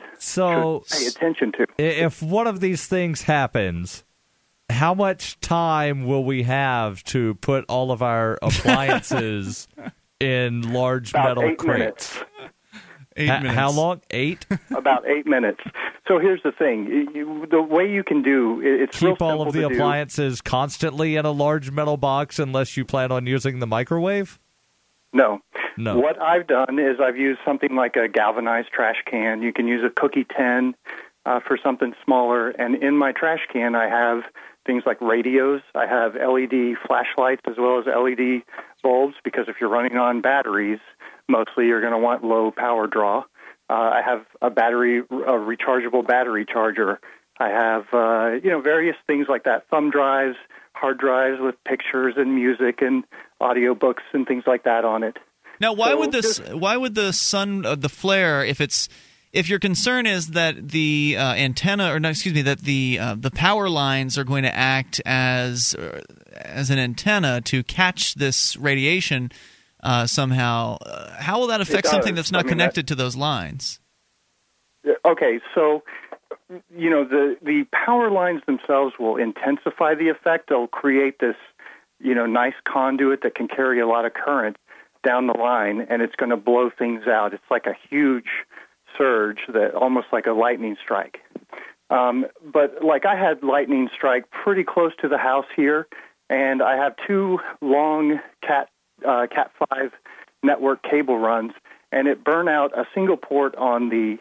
pay attention to. If one of these things happens, how much time will we have to put all of our appliances in large about metal crates? Minutes. 8 minutes. How long? 8? About 8 minutes. So here's the thing. The way you can do it's keep all of the appliances constantly in a large metal box unless you plan on using the microwave? No. What I've done is I've used something like a galvanized trash can. You can use a cookie tin for something smaller. And in my trash can, I have things like radios. I have LED flashlights as well as LED bulbs because if you're running on batteries, mostly you're going to want low power draw. I have a rechargeable battery charger. I have, various things like that, thumb drives, hard drives with pictures and music and audio books and things like that on it. Now, why would the sun, the flare, if your concern is that the the power lines are going to act as an antenna to catch this radiation somehow, how will that affect something that's not connected to those lines? Okay, so the power lines themselves will intensify the effect. They'll create this nice conduit that can carry a lot of current down the line, and it's going to blow things out. It's like a huge surge that almost like a lightning strike. But like I had lightning strike pretty close to the house here, and I have 2 long Cat 5 network cable runs, and it burned out a single port on the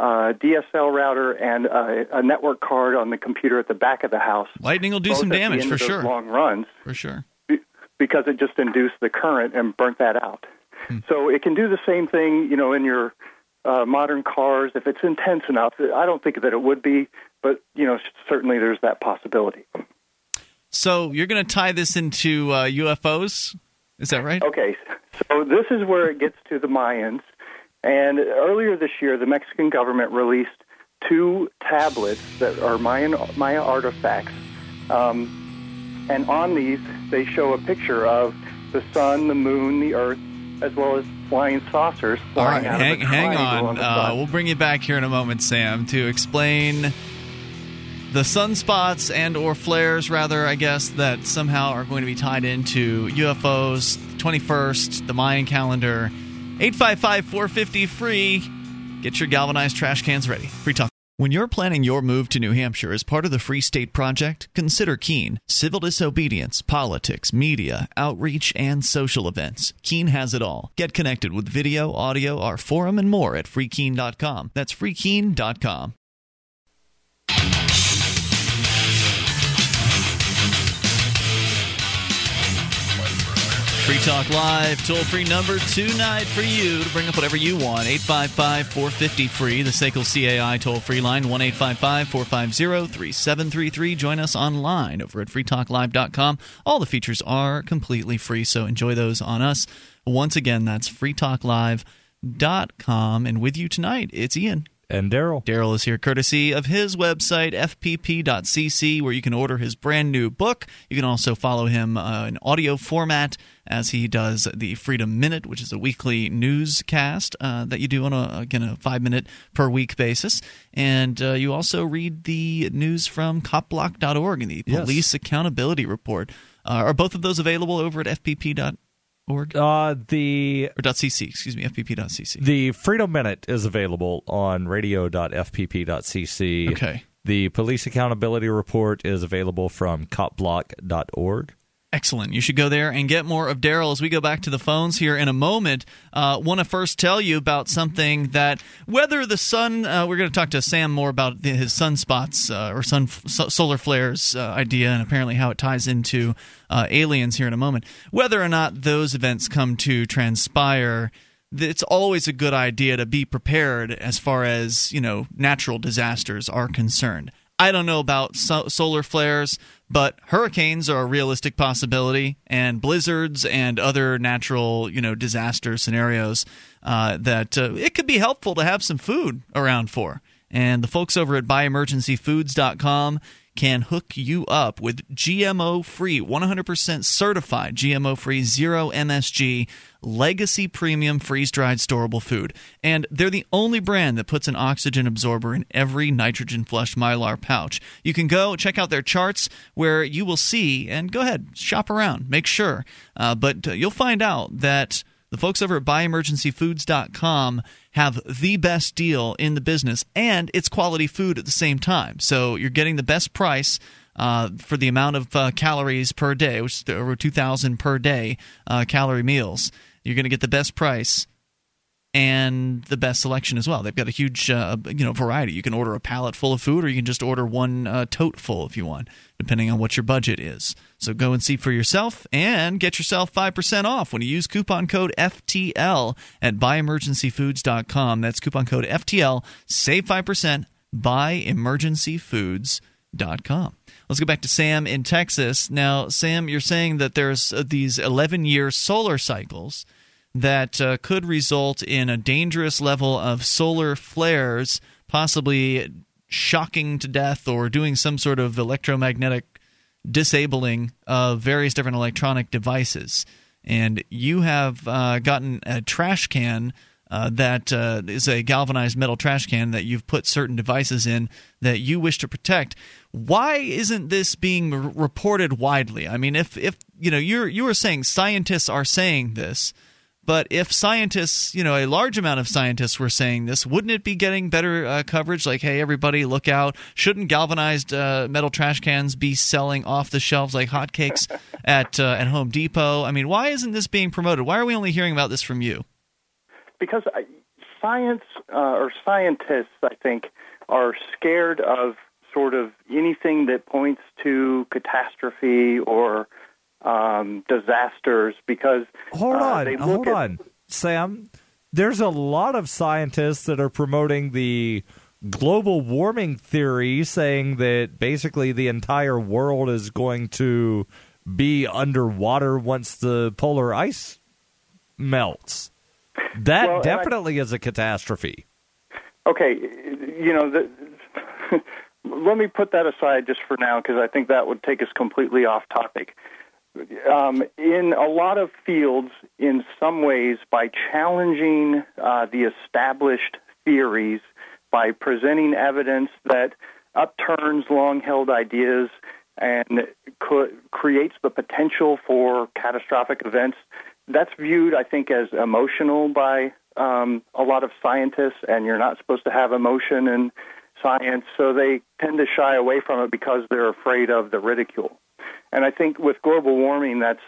DSL router and a network card on the computer at the back of the house. Lightning will do some damage for sure. Long runs, for sure, because it just induced the current and burnt that out. So it can do the same thing, in your modern cars if it's intense enough. I don't think that it would be, but certainly there's that possibility. So you're going to tie this into UFOs. Is that right? Okay, so this is where it gets to the Mayans. And earlier this year, the Mexican government released 2 tablets that are Maya artifacts. And on these, they show a picture of the sun, the moon, the earth, as well as flying saucers flying out of the triangle. Hang on. We'll bring you back here in a moment, Sam, to explain the sunspots and or flares, rather, I guess, that somehow are going to be tied into UFOs, the 21st, the Mayan calendar. 855-450-FREE. Get your galvanized trash cans ready. Free Talk. When you're planning your move to New Hampshire as part of the Free State Project, consider Keene. Civil disobedience, politics, media, outreach, and social events. Keene has it all. Get connected with video, audio, our forum, and more at freekeene.com. That's freekeene.com. Free Talk Live, toll-free number tonight for you to bring up whatever you want. 855-450-FREE, the SACL-CAI toll-free line, 1-855-450-3733. Join us online over at freetalklive.com. All the features are completely free, so enjoy those on us. Once again, that's freetalklive.com. And with you tonight, it's Ian. And Daryl. Daryl is here courtesy of his website, FPP.cc, where you can order his brand new book. You can also follow him in audio format as he does the Freedom Minute, which is a weekly newscast that you do on, a 5-minute per week basis. And you also read the news from copblock.org and the Police Accountability Report. Are both of those available over at FPP.cc? .cc, excuse me, fpp.cc. The Freedom Minute is available on radio.fpp.cc. Okay. The Police Accountability Report is available from copblock.org. Excellent. You should go there and get more of Daryl as we go back to the phones here in a moment. Want to first tell you about something that whether the sun we're going to talk to Sam more about his sunspots or solar flares idea and apparently how it ties into aliens here in a moment. Whether or not those events come to transpire, it's always a good idea to be prepared as far as, you know, natural disasters are concerned. I don't know about solar flares, but hurricanes are a realistic possibility, and blizzards and other natural, you know, disaster scenarios that it could be helpful to have some food around for. And the folks over at buyemergencyfoods.com can hook you up with GMO-free, 100% certified GMO-free, zero MSG, legacy premium freeze-dried storable food. And they're the only brand that puts an oxygen absorber in every nitrogen-flushed Mylar pouch. You can go check out their charts where you will see, and go ahead, shop around, make sure. But you'll find out that the folks over at buyemergencyfoods.com have the best deal in the business, and it's quality food at the same time. So you're getting the best price for the amount of calories per day, which is over 2,000 per day calorie meals. You're going to get the best price and the best selection as well. They've got a huge variety. You can order a pallet full of food, or you can just order one tote full if you want, depending on what your budget is. So go and see for yourself and get yourself 5% off when you use coupon code FTL at buyemergencyfoods.com. That's coupon code FTL. Save 5%. Buyemergencyfoods.com. Let's go back to Sam in Texas. Now, Sam, you're saying that there's these 11-year solar cycles that could result in a dangerous level of solar flares, possibly shocking to death or doing some sort of electromagnetic disabling of various different electronic devices. And you have gotten a trash can that is a galvanized metal trash can that you've put certain devices in that you wish to protect. Why isn't this being reported widely? I mean, if you know, you were saying scientists are saying this. But if scientists, you know, a large amount of scientists were saying this, wouldn't it be getting better coverage? Like, hey, everybody, look out. Shouldn't galvanized metal trash cans be selling off the shelves like hotcakes at Home Depot? I mean, why isn't this being promoted? Why are we only hearing about this from you? Because scientists, I think, are scared of sort of anything that points to catastrophe or disasters because hold on, Sam. There's a lot of scientists that are promoting the global warming theory, saying that basically the entire world is going to be underwater once the polar ice melts. That definitely is a catastrophe. Okay, you know, let me put that aside just for now because I think that would take us completely off topic. In a lot of fields, in some ways, by challenging the established theories, by presenting evidence that upturns long-held ideas and creates the potential for catastrophic events, that's viewed, I think, as emotional by a lot of scientists, and you're not supposed to have emotion in science, so they tend to shy away from it because they're afraid of the ridicule. And I think with global warming, that's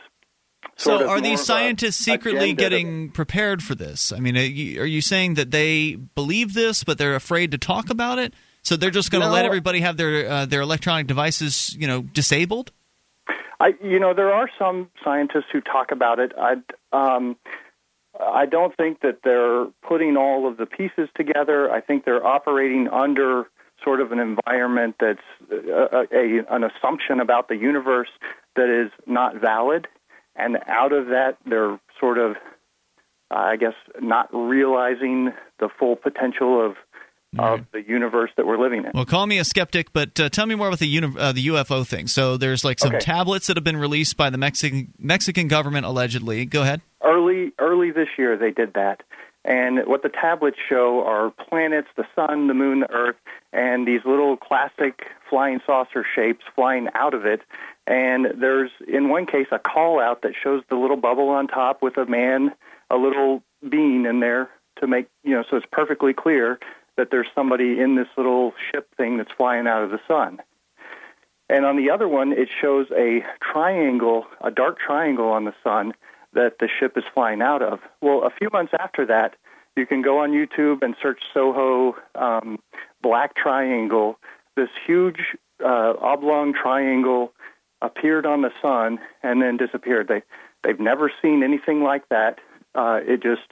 sort of. So are these scientists secretly getting prepared for this? I mean, are you saying that they believe this, but they're afraid to talk about it? So they're just going to let everybody have their electronic devices, you know, disabled? There are some scientists who talk about it. I don't think that they're putting all of the pieces together. I think they're operating under sort of an environment that's an assumption about the universe that is not valid. And out of that, they're sort of, not realizing the full potential of the universe that we're living in. Well, call me a skeptic, but tell me more about the UFO thing. So there's tablets that have been released by the Mexican government, allegedly. Go ahead. Early this year, they did that. And what the tablets show are planets, the sun, the moon, the earth, and these little classic flying saucer shapes flying out of it. And there's, in one case, a call-out that shows the little bubble on top with a little being in there to make, so it's perfectly clear that there's somebody in this little ship thing that's flying out of the sun. And on the other one, it shows a triangle, a dark triangle on the sun that the ship is flying out of. Well, a few months after that, you can go on YouTube and search Soho black triangle. This huge oblong triangle appeared on the sun and then disappeared. They've never seen anything like that. It just,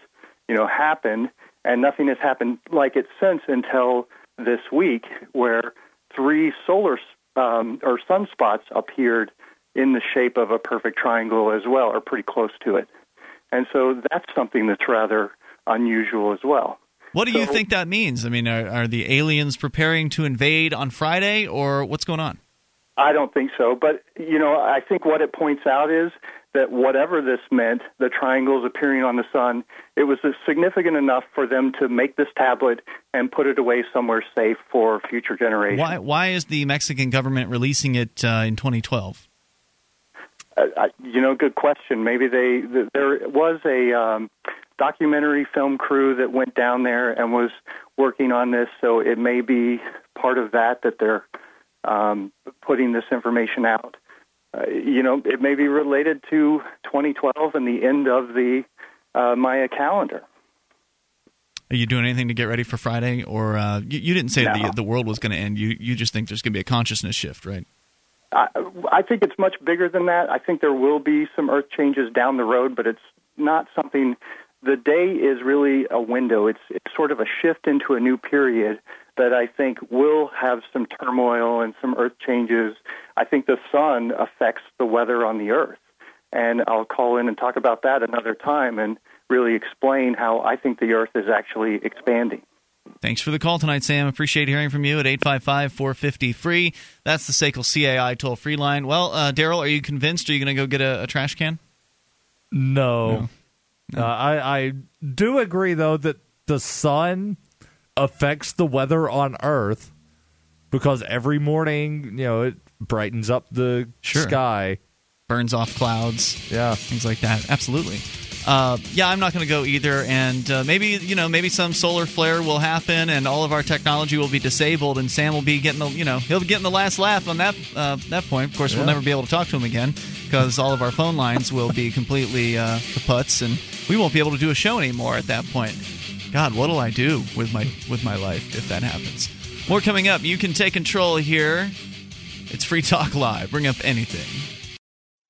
happened, and nothing has happened like it since until this week, where three solar or sunspots appeared in the shape of a perfect triangle as well, or pretty close to it. And so that's something that's rather unusual as well. What do you think that means? I mean, are the aliens preparing to invade on Friday, or what's going on? I don't think so. But, I think what it points out is that whatever this meant, the triangles appearing on the sun, it was significant enough for them to make this tablet and put it away somewhere safe for future generations. Why is the Mexican government releasing it in 2012? Good question. Maybe there was a documentary film crew that went down there and was working on this, so it may be part of that they're putting this information out. It may be related to 2012 and the end of the Maya calendar. Are you doing anything to get ready for Friday? Or you didn't say the world was going to end. You just think there's going to be a consciousness shift, right? I think it's much bigger than that. I think there will be some earth changes down the road, but it's not something. The day is really a window. It's sort of a shift into a new period that I think will have some turmoil and some earth changes. I think the sun affects the weather on the earth, and I'll call in and talk about that another time and really explain how I think the earth is actually expanding. Thanks for the call tonight, Sam. Appreciate hearing from you at 855-450-FREE. That's the SACL-CAI toll-free line. Well, Daryl, are you convinced? Are you going to go get a trash can? No. I do agree, though, that the sun affects the weather on Earth because every morning, it brightens up the sky. Burns off clouds. Yeah. Things like that. Absolutely. I'm not going to go either, and maybe some solar flare will happen, and all of our technology will be disabled, and Sam will be getting he'll be getting the last laugh on that point. Of course, we'll never be able to talk to him again because all of our phone lines will be completely kaputz, and we won't be able to do a show anymore at that point. God, what'll I do with my life if that happens? More coming up. You can take control here. It's Free Talk Live. Bring up anything.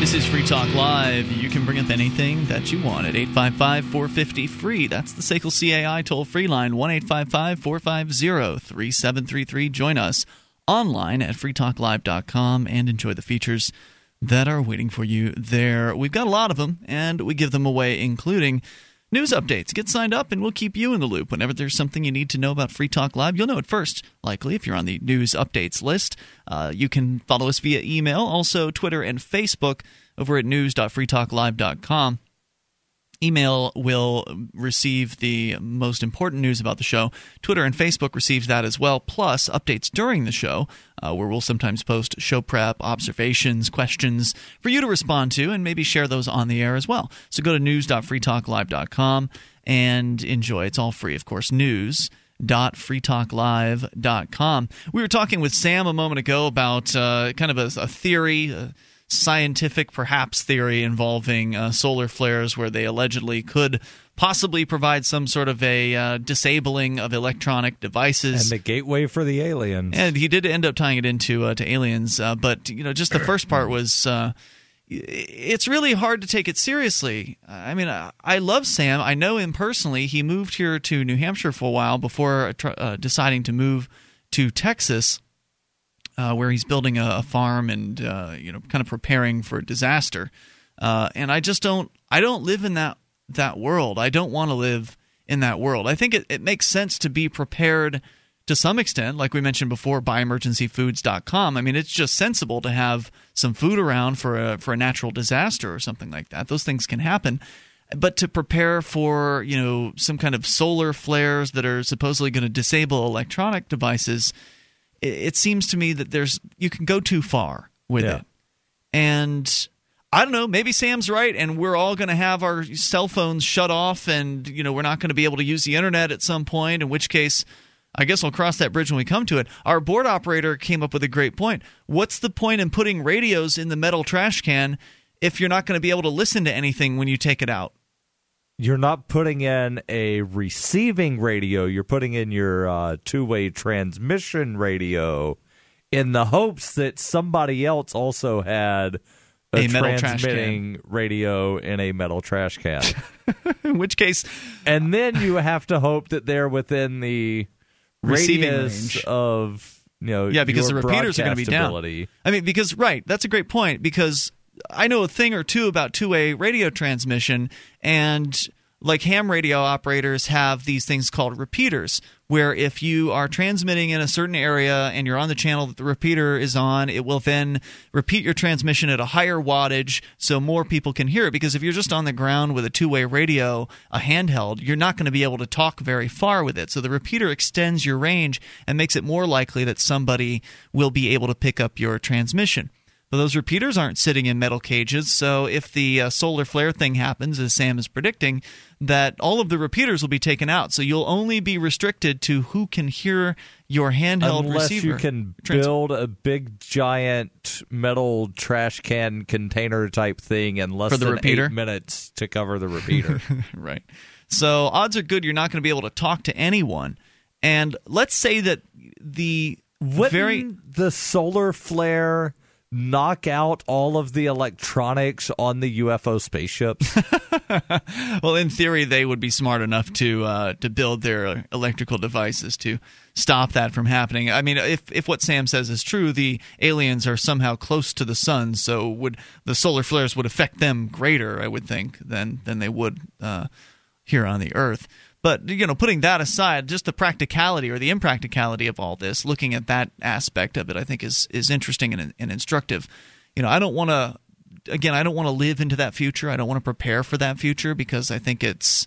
This is Free Talk Live. You can bring up anything that you want at 855-450-FREE. That's the SACL-CAI toll-free line, 1-855-450-3733. Join us online at freetalklive.com and enjoy the features that are waiting for you there. We've got a lot of them, and we give them away, including news updates. Get signed up, and we'll keep you in the loop. Whenever there's something you need to know about Free Talk Live, you'll know it first, likely, if you're on the news updates list. You can follow us via email, also Twitter and Facebook, over at news.freetalklive.com. Email will receive the most important news about the show. Twitter and Facebook receives that as well, plus updates during the show, where we'll sometimes post show prep, observations, questions for you to respond to, and maybe share those on the air as well. So go to news.freetalklive.com and enjoy. It's all free, of course. News.freetalklive.com. We were talking with Sam a moment ago about kind of a theory, scientific, perhaps, theory involving solar flares, where they allegedly could possibly provide some sort of a disabling of electronic devices and the gateway for the aliens. And he did end up tying it into to aliens, but you know, just the first part was it's really hard to take it seriously. I mean, I love Sam. I know him personally. He moved here to New Hampshire for a while before deciding to move to Texas. Where he's building a farm and kind of preparing for disaster, and I just don't live in that world. I don't want to live in that world. I think it makes sense to be prepared to some extent, like we mentioned before, buy emergencyfoods.com. I mean, it's just sensible to have some food around for a natural disaster or something like that. Those things can happen, but to prepare for some kind of solar flares that are supposedly going to disable electronic devices. It seems to me that you can go too far with it. And I don't know, maybe Sam's right, and we're all going to have our cell phones shut off, and we're not going to be able to use the internet at some point, in which case I guess we'll cross that bridge when we come to it. Our board operator came up with a great point. What's the point in putting radios in the metal trash can if you're not going to be able to listen to anything when you take it out? You're not putting in a receiving radio. You're putting in your two-way transmission radio in the hopes that somebody else also had a metal transmitting trash can. Radio in a metal trash can. In which case... And then you have to hope that they're within the receiving range of because the repeaters are going to be down. I mean, that's a great point, because... I know a thing or two about two-way radio transmission, and like ham radio operators have these things called repeaters, where if you are transmitting in a certain area and you're on the channel that the repeater is on, it will then repeat your transmission at a higher wattage so more people can hear it. Because if you're just on the ground with a two-way radio, a handheld, you're not going to be able to talk very far with it. So the repeater extends your range and makes it more likely that somebody will be able to pick up your transmission. But those repeaters aren't sitting in metal cages, so if the solar flare thing happens, as Sam is predicting, that all of the repeaters will be taken out. So you'll only be restricted to who can hear your handheld receiver. Unless you can build a big, giant metal trash can container type thing in less than 8 minutes to cover the repeater. Right. So odds are good you're not going to be able to talk to anyone. And let's say that the solar flare... knock out all of the electronics on the UFO spaceships? Well, in theory, they would be smart enough to build their electrical devices to stop that from happening. I mean, if what Sam says is true, the aliens are somehow close to the sun, so the solar flares would affect them greater, I would think, than they would here on the Earth. But, putting that aside, just the practicality or the impracticality of all this, looking at that aspect of it, I think is interesting and instructive. I don't want to live into that future. I don't want to prepare for that future, because I think it's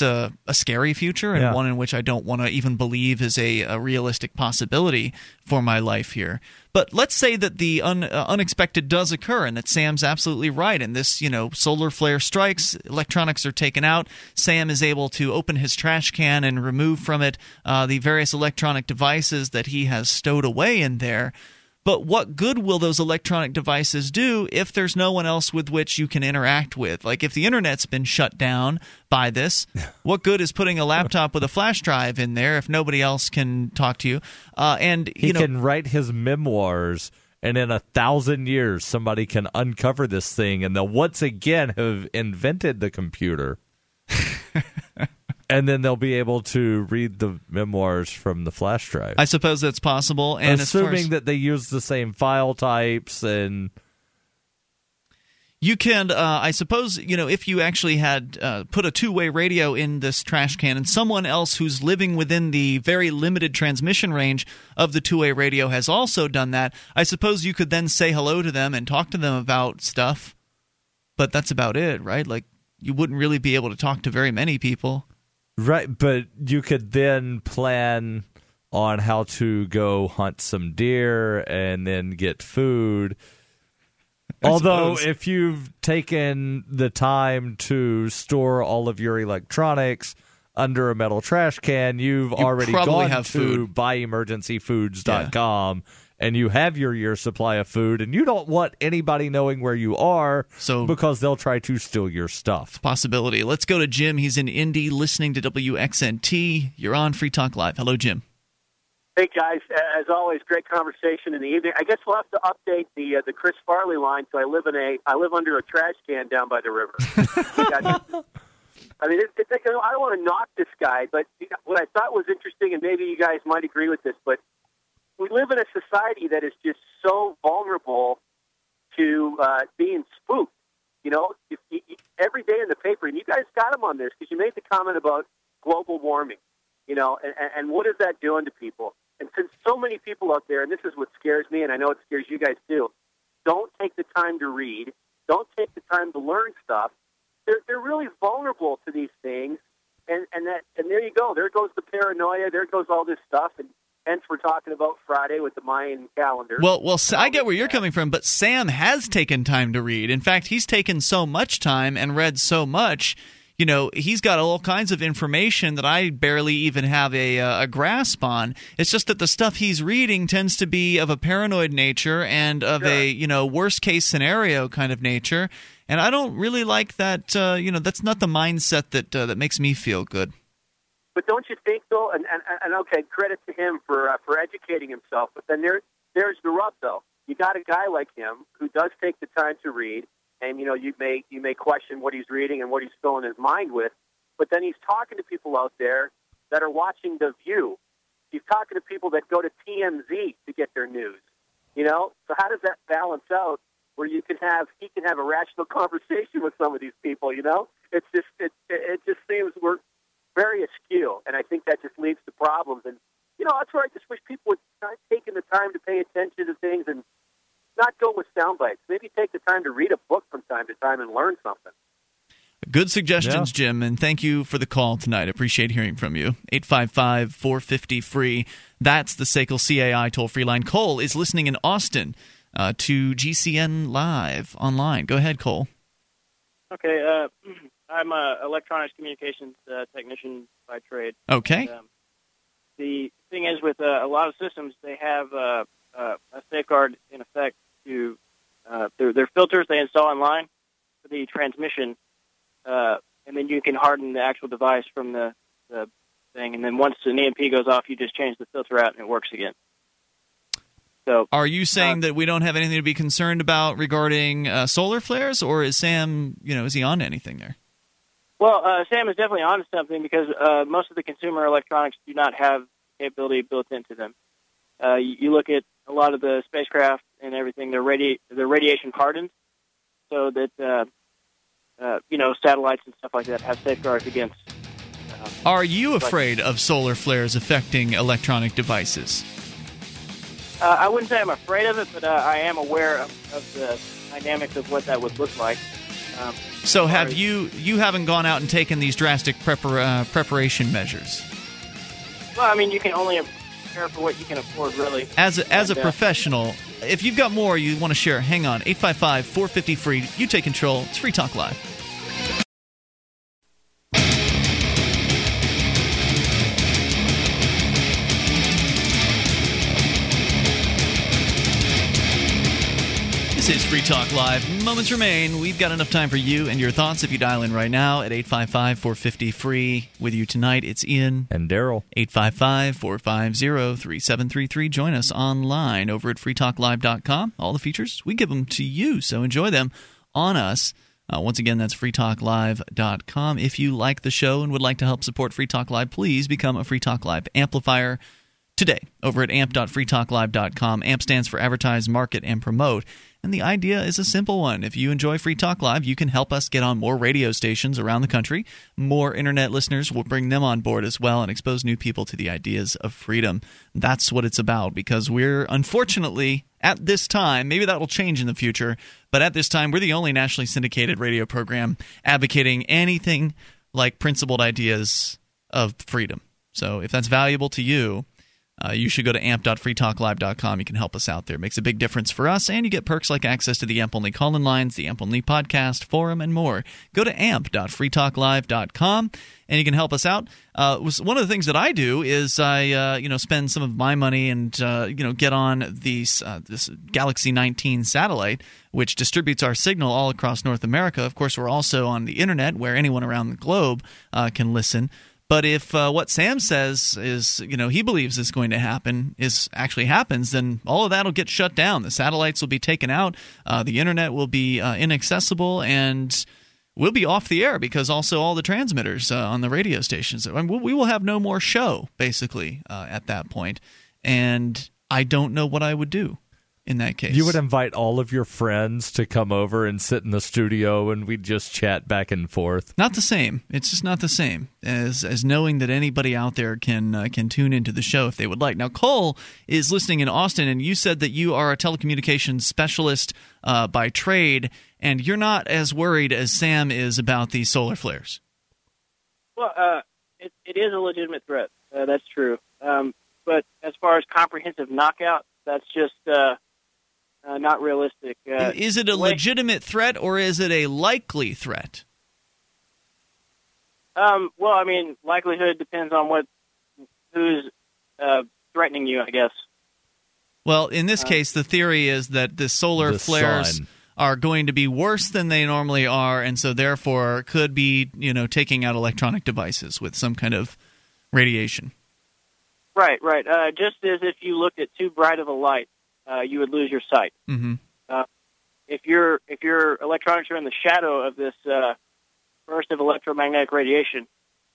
a scary future, and one in which I don't want to even believe is a realistic possibility for my life here. But let's say that the unexpected does occur, and that Sam's absolutely right. And this, solar flare strikes, electronics are taken out. Sam is able to open his trash can and remove from it the various electronic devices that he has stowed away in there. But what good will those electronic devices do if there's no one else with which you can interact with? Like, if the internet's been shut down by this, what good is putting a laptop with a flash drive in there if nobody else can talk to you? He can write his memoirs, and in 1,000 years, somebody can uncover this thing, and they'll once again have invented the computer. And then they'll be able to read the memoirs from the flash drive. I suppose that's possible. And assuming that they use the same file types and You can, I suppose, you know, if you actually had put a two-way radio in this trash can and someone else who's living within the very limited transmission range of the two-way radio has also done that, I suppose you could then say hello to them and talk to them about stuff. But that's about it, right? Like, you wouldn't really be able to talk to very many people. Right, but you could then plan on how to go hunt some deer and then get food. Although, if you've taken the time to store all of your electronics under a metal trash can, you already gone to buyemergencyfoods.com, and you have your year's supply of food, and you don't want anybody knowing where you are because they'll try to steal your stuff. Possibility. Let's go to Jim. He's in Indy listening to WXNT. You're on Free Talk Live. Hello, Jim. Hey, guys. As always, great conversation in the evening. I guess we'll have to update the Chris Farley line, so I live under a trash can down by the river. I mean, I don't want to knock this guy, but what I thought was interesting, and maybe you guys might agree with this, but we live in a society that is just so vulnerable to being spooked. You know, every day in the paper, and you guys got him on this because you made the comment about global warming, you know, and what is that doing to people? And since so many people out there, and this is what scares me, and I know it scares you guys too, don't take the time to read, don't take the time to learn stuff. They're really vulnerable to these things, and there you go. There goes the paranoia. There goes all this stuff, and hence we're talking about Friday with the Mayan calendar. Well, I get where you're coming from, but Sam has taken time to read. In fact, he's taken so much time and read so much. You know, he's got all kinds of information that I barely even have a grasp on. It's just that the stuff he's reading tends to be of a paranoid nature and of a, you know, worst case scenario kind of nature. And I don't really like that. You know, that's not the mindset that makes me feel good. But don't you think though? And okay, credit to him for educating himself. But then there's the rub though. You got a guy like him who does take the time to read. And, you know, you may question what he's reading and what he's filling his mind with, but then he's talking to people out there that are watching The View. He's talking to people that go to TMZ to get their news, you know? So how does that balance out where he can have a rational conversation with some of these people, you know? It's just, it just seems we're very askew, and I think that just leads to problems. And, you know, that's where I just wish people would start taking the time to pay attention to things and not go with sound bites. Maybe take the time to read a book from time to time and learn something. Good suggestions, Jim, and thank you for the call tonight. I appreciate hearing from you. 855-450-FREE. That's the SACL-CAI toll-free line. Cole is listening in Austin to GCN Live online. Go ahead, Cole. Okay. I'm an electronics communications technician by trade. Okay. And, the thing is, with a lot of systems, they have a safeguard in effect to their filters they install online for the transmission, and then you can harden the actual device from the thing. And then once an EMP goes off, you just change the filter out and it works again. So, are you saying that we don't have anything to be concerned about regarding solar flares, or is Sam, you know, is he on anything there? Well, Sam is definitely on something because most of the consumer electronics do not have capability built into them. You look at a lot of the spacecraft and everything, they're radiation hardened so that, you know, satellites and stuff like that have safeguards against. Are you afraid of solar flares affecting electronic devices? I wouldn't say I'm afraid of it, but I am aware of the dynamics of what that would look like. So have you haven't gone out and taken these drastic preparation measures? Well, I mean, you can only for what you can afford, really. As a professional, if you've got more you want to share, hang on. 855-450-FREE. You take control. It's Free Talk Live. This is Free Talk Live. Moments remain. We've got enough time for you and your thoughts if you dial in right now at 855-450-FREE. With you tonight, it's Ian. And Daryl. 855-450-3733. Join us online over at freetalklive.com. All the features, we give them to you, so enjoy them on us. Once again, that's freetalklive.com. If you like the show and would like to help support Free Talk Live, please become a Free Talk Live amplifier. today over at amp.freetalklive.com. AMP stands for Advertise, Market, and Promote. And the idea is a simple one. If you enjoy Free Talk Live, you can help us get on more radio stations around the country. More internet listeners will bring them on board as well and expose new people to the ideas of freedom. That's what it's about, because we're, unfortunately, at this time, maybe that will change in the future, but at this time, we're the only nationally syndicated radio program advocating anything like principled ideas of freedom. So if that's valuable to you, you should go to amp.freetalklive.com. You can help us out there. It makes a big difference for us, and you get perks like access to the AMP-only call-in lines, the AMP-only podcast, forum, and more. Go to amp.freetalklive.com, and you can help us out. One of the things that I do is I spend some of my money and get on this Galaxy 19 satellite, which distributes our signal all across North America. Of course, we're also on the internet, where anyone around the globe can listen. But if what Sam says is, he believes is going to happen is actually happens, then all of that will get shut down. The satellites will be taken out. The internet will be inaccessible, and we'll be off the air, because also all the transmitters on the radio stations. I mean, we will have no more show, basically, at that point. And I don't know what I would do in that case. You would invite all of your friends to come over and sit in the studio, and we'd just chat back and forth. Not the same. It's just not the same as knowing that anybody out there can tune into the show if they would like. Now, Cole is listening in Austin, and you said that you are a telecommunications specialist by trade, and you're not as worried as Sam is about these solar flares. Well, it is a legitimate threat. That's true. But as far as comprehensive knockout, that's just... not realistic. Is it a legitimate threat, or is it a likely threat? Well, I mean, likelihood depends on who's threatening you, I guess. Well, in this case, the theory is that the solar flares are going to be worse than they normally are, and so therefore could be, taking out electronic devices with some kind of radiation. Right. Just as if you looked at too bright of a light, you would lose your sight. Mm-hmm. If your electronics are in the shadow of this burst of electromagnetic radiation,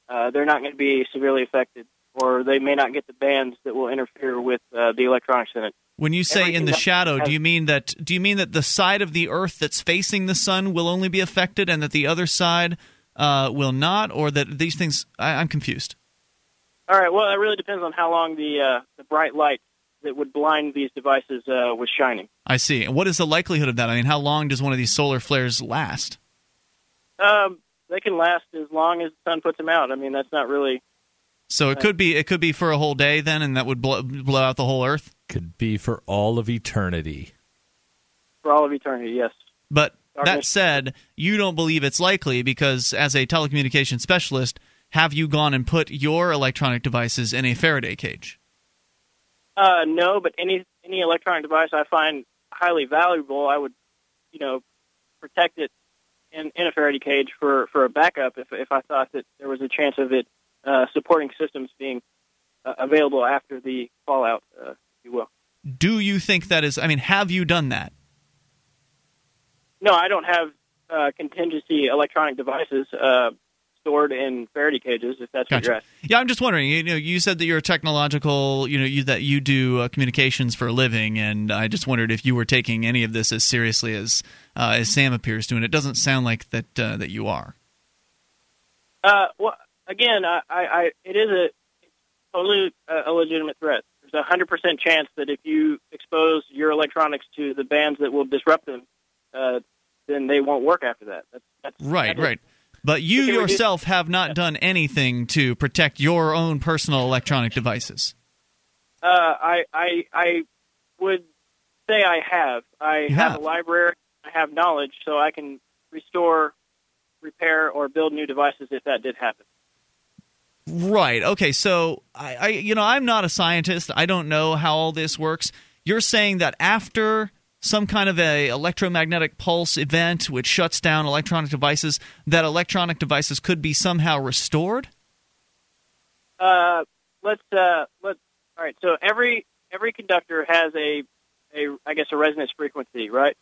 they're not going to be severely affected, or they may not get the bands that will interfere with the electronics in it. When you say in the shadow, do you mean that the side of the Earth that's facing the sun will only be affected, and that the other side will not, or that these things? I'm confused. All right. Well, it really depends on how long the bright light that would blind these devices was shining. I see. And what is the likelihood of that? I mean, how long does one of these solar flares last? They can last as long as the sun puts them out. I mean, that's not really... So it could be for a whole day then, and that would blow out the whole Earth? Could be for all of eternity. For all of eternity, yes. But that said, you don't believe it's likely, because as a telecommunications specialist, have you gone and put your electronic devices in a Faraday cage? No, but any electronic device I find highly valuable, I would, protect it in a Faraday cage for a backup if I thought that there was a chance of it supporting systems being available after the fallout, if you will. Do you think that is? I mean, have you done that? No, I don't have contingency electronic devices. Stored in Faraday cages, if that's gotcha. What you're asking. Yeah, I'm just wondering. You said that you're a technological, that you do communications for a living, and I just wondered if you were taking any of this as seriously as Sam appears to, and it doesn't sound like that you are. Well, again, it's totally a legitimate threat. There's a 100% chance that if you expose your electronics to the bands that will disrupt them, then they won't work after that. That's right. But you yourself have not done anything to protect your own personal electronic devices. I would say I have. I have a library. I have knowledge, so I can restore, repair, or build new devices if that did happen. Right. Okay. So I'm not a scientist. I don't know how all this works. You're saying that after some kind of a electromagnetic pulse event which shuts down electronic devices, that electronic devices could be somehow restored? All right, so every conductor has a resonance frequency, right?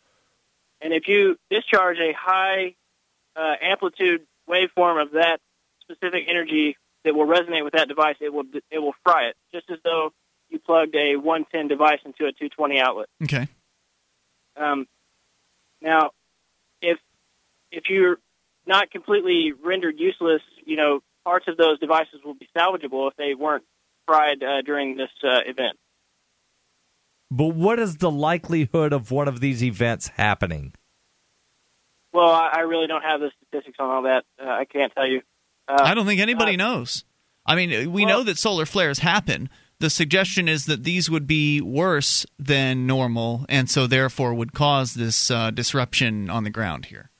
And if you discharge a high amplitude waveform of that specific energy that will resonate with that device, it will fry it, just as though you plugged a 110 device into a 220 outlet. Okay. Now, if you're not completely rendered useless, you know, parts of those devices will be salvageable if they weren't fried during this event. But what is the likelihood of one of these events happening? Well, I really don't have the statistics on all that. I can't tell you. I don't think anybody knows. I mean, we know that solar flares happen. The suggestion is that these would be worse than normal and so therefore would cause this disruption on the ground here.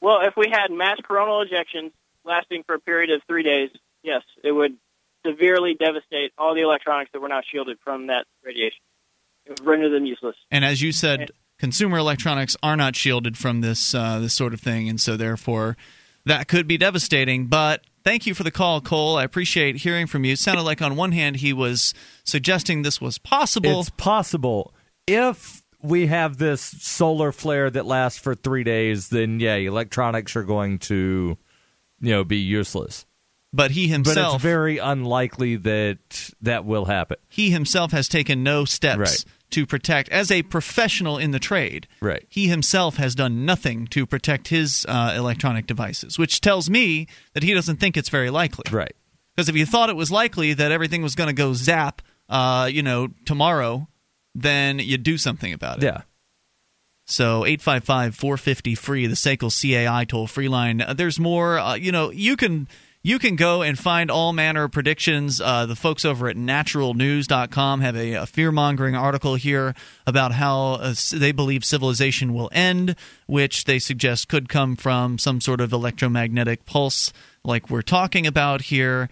Well, if we had mass coronal ejections lasting for a period of 3 days, yes, it would severely devastate all the electronics that were not shielded from that radiation. It would render them useless. And as you said, consumer electronics are not shielded from this this sort of thing, and so therefore that could be devastating. But thank you for the call, Cole. I appreciate hearing from you. It sounded like on one hand he was suggesting this was possible. It's possible. If we have this solar flare that lasts for 3 days, then, yeah, electronics are going to, you know, be useless. But he himself... But it's very unlikely that that will happen. He himself has taken no steps to protect, as a professional in the trade. Right. He himself has done nothing to protect his electronic devices, which tells me that he doesn't think it's very likely. Right. Because if he thought it was likely that everything was going to go zap, you know, tomorrow, then you do something about it. Yeah. So 855-450-FREE, the SACL-CAI toll-free line. There's more, you know, you can go and find all manner of predictions. The folks over at naturalnews.com have a fear-mongering article here about how they believe civilization will end, which they suggest could come from some sort of electromagnetic pulse like we're talking about here,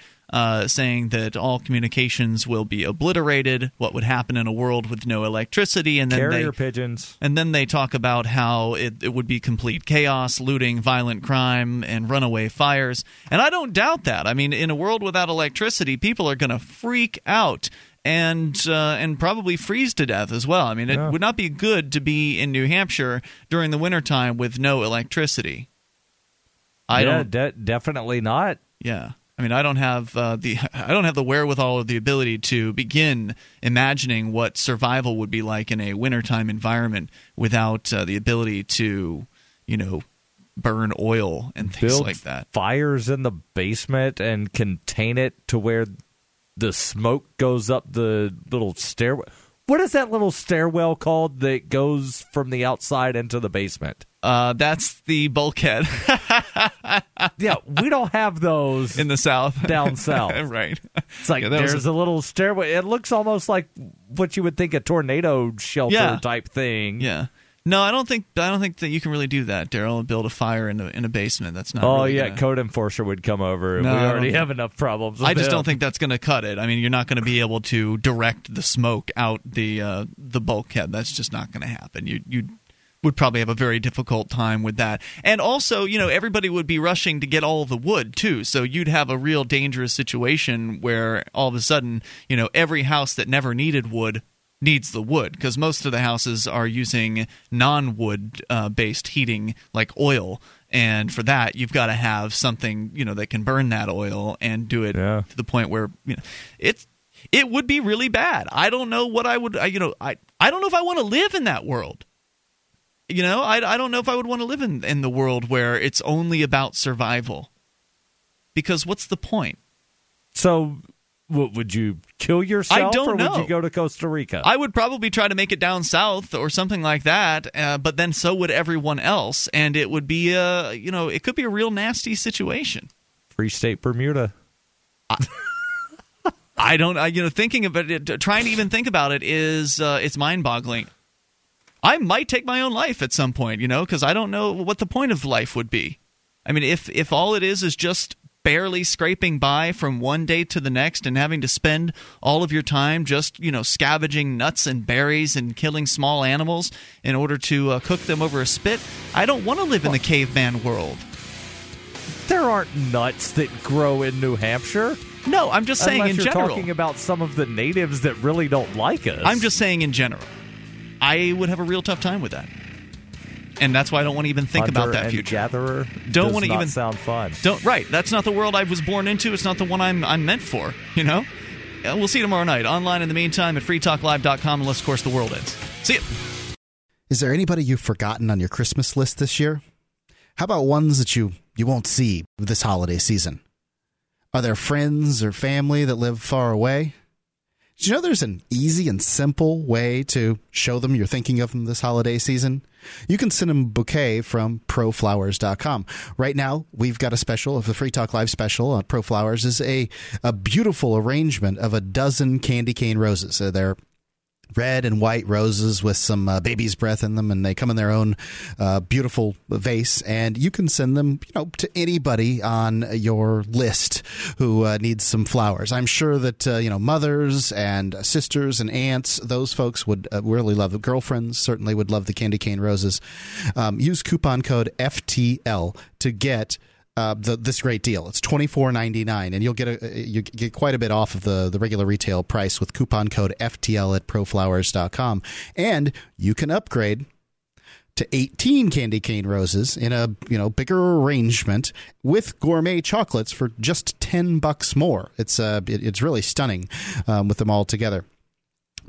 saying that all communications will be obliterated, what would happen in a world with no electricity. And then carrier pigeons. And then they talk about how it would be complete chaos, looting, violent crime, and runaway fires. And I don't doubt that. I mean, in a world without electricity, people are going to freak out and probably freeze to death as well. I mean, it would not be good to be in New Hampshire during the wintertime with no electricity. Definitely not. Yeah. I mean, I don't have the wherewithal or the ability to begin imagining what survival would be like in a wintertime environment without the ability to, you know, burn oil and things like that. Fires in the basement and contain it to where the smoke goes up the little stairwell. What is that little stairwell called that goes from the outside into the basement? That's the bulkhead. Yeah, we don't have those in the South. Down south. Right. It's like there's a little stairway. It looks almost like what you would think a tornado shelter type thing. Yeah. No, I don't think that you can really do that, Daryl. Build a fire in a basement. That's not. Oh really code enforcer would come over. And we already have enough problems. I just don't think that's going to cut it. I mean, you're not going to be able to direct the smoke out the bulkhead. That's just not going to happen. You would probably have a very difficult time with that. And also, you know, everybody would be rushing to get all the wood too. So you'd have a real dangerous situation where all of a sudden, you know, every house that never needed wood needs the wood, because most of the houses are using non-wood based heating like oil, and for that you've got to have something, you know, that can burn that oil and do it to the point where, you know, it would be really bad. I don't know what I would I don't know if I want to live in that world. You know, I don't know if I would want to live in the world where it's only about survival, because what's the point? So would you kill yourself? I don't know. Or would you go to Costa Rica? I would probably try to make it down south or something like that, but then so would everyone else, and it would be it could be a real nasty situation. Free State Bermuda. I don't. Thinking about it, trying to even think about it is it's mind-boggling. I might take my own life at some point, you know, because I don't know what the point of life would be. I mean, if all it is just barely scraping by from one day to the next and having to spend all of your time just, you know, scavenging nuts and berries and killing small animals in order to cook them over a spit, I don't want to live in the caveman world. There aren't nuts that grow in New Hampshire. No, I'm just saying in general. Unless you're talking about some of the natives that really don't like us. I'm just saying in general. I would have a real tough time with that, and that's why I don't want to even think about that future. Gatherer don't want to even sound fun. Don't. Right, that's not the world I was born into. It's not the one I'm meant for. You know, We'll see you tomorrow night. Online in the meantime at freetalklive.com, unless, of course, the world ends. See ya. Is there anybody you've forgotten on your Christmas list this year? How about ones that you won't see this holiday season? Are there friends or family that live far away? Do you know there's an easy and simple way to show them you're thinking of them this holiday season? You can send them a bouquet from ProFlowers.com. Right now, we've got a special of the Free Talk Live special on ProFlowers is a beautiful arrangement of a dozen candy cane roses. They're red and white roses with some baby's breath in them, and they come in their own beautiful vase. And you can send them, to anybody on your list who needs some flowers. I'm sure that mothers and sisters and aunts, those folks would really love it. Girlfriends certainly would love the candy cane roses. Use coupon code FTL to get this great deal. It's $24.99, and you get quite a bit off of the regular retail price with coupon code FTL at proflowers.com. And you can upgrade to 18 candy cane roses in a bigger arrangement with gourmet chocolates for just $10 more. It's really stunning with them all together.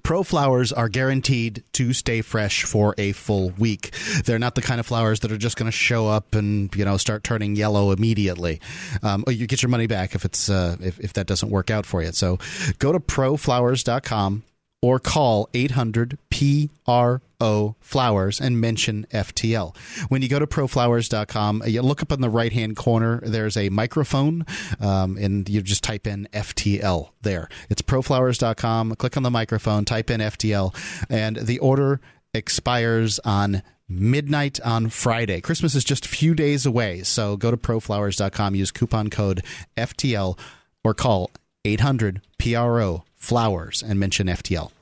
Pro flowers are guaranteed to stay fresh for a full week. They're not the kind of flowers that are just going to show up and start turning yellow immediately. Or you get your money back if it's if that doesn't work out for you. So go to proflowers.com or call 800-PRO-FLOWERS and mention FTL. When you go to proflowers.com, you look up in the right-hand corner. There's a microphone, and you just type in FTL there. It's proflowers.com. Click on the microphone, type in FTL, and the order expires on midnight on Friday. Christmas is just a few days away, so go to proflowers.com, use coupon code FTL, or call 800-PRO-FLOWERS and mention FTL.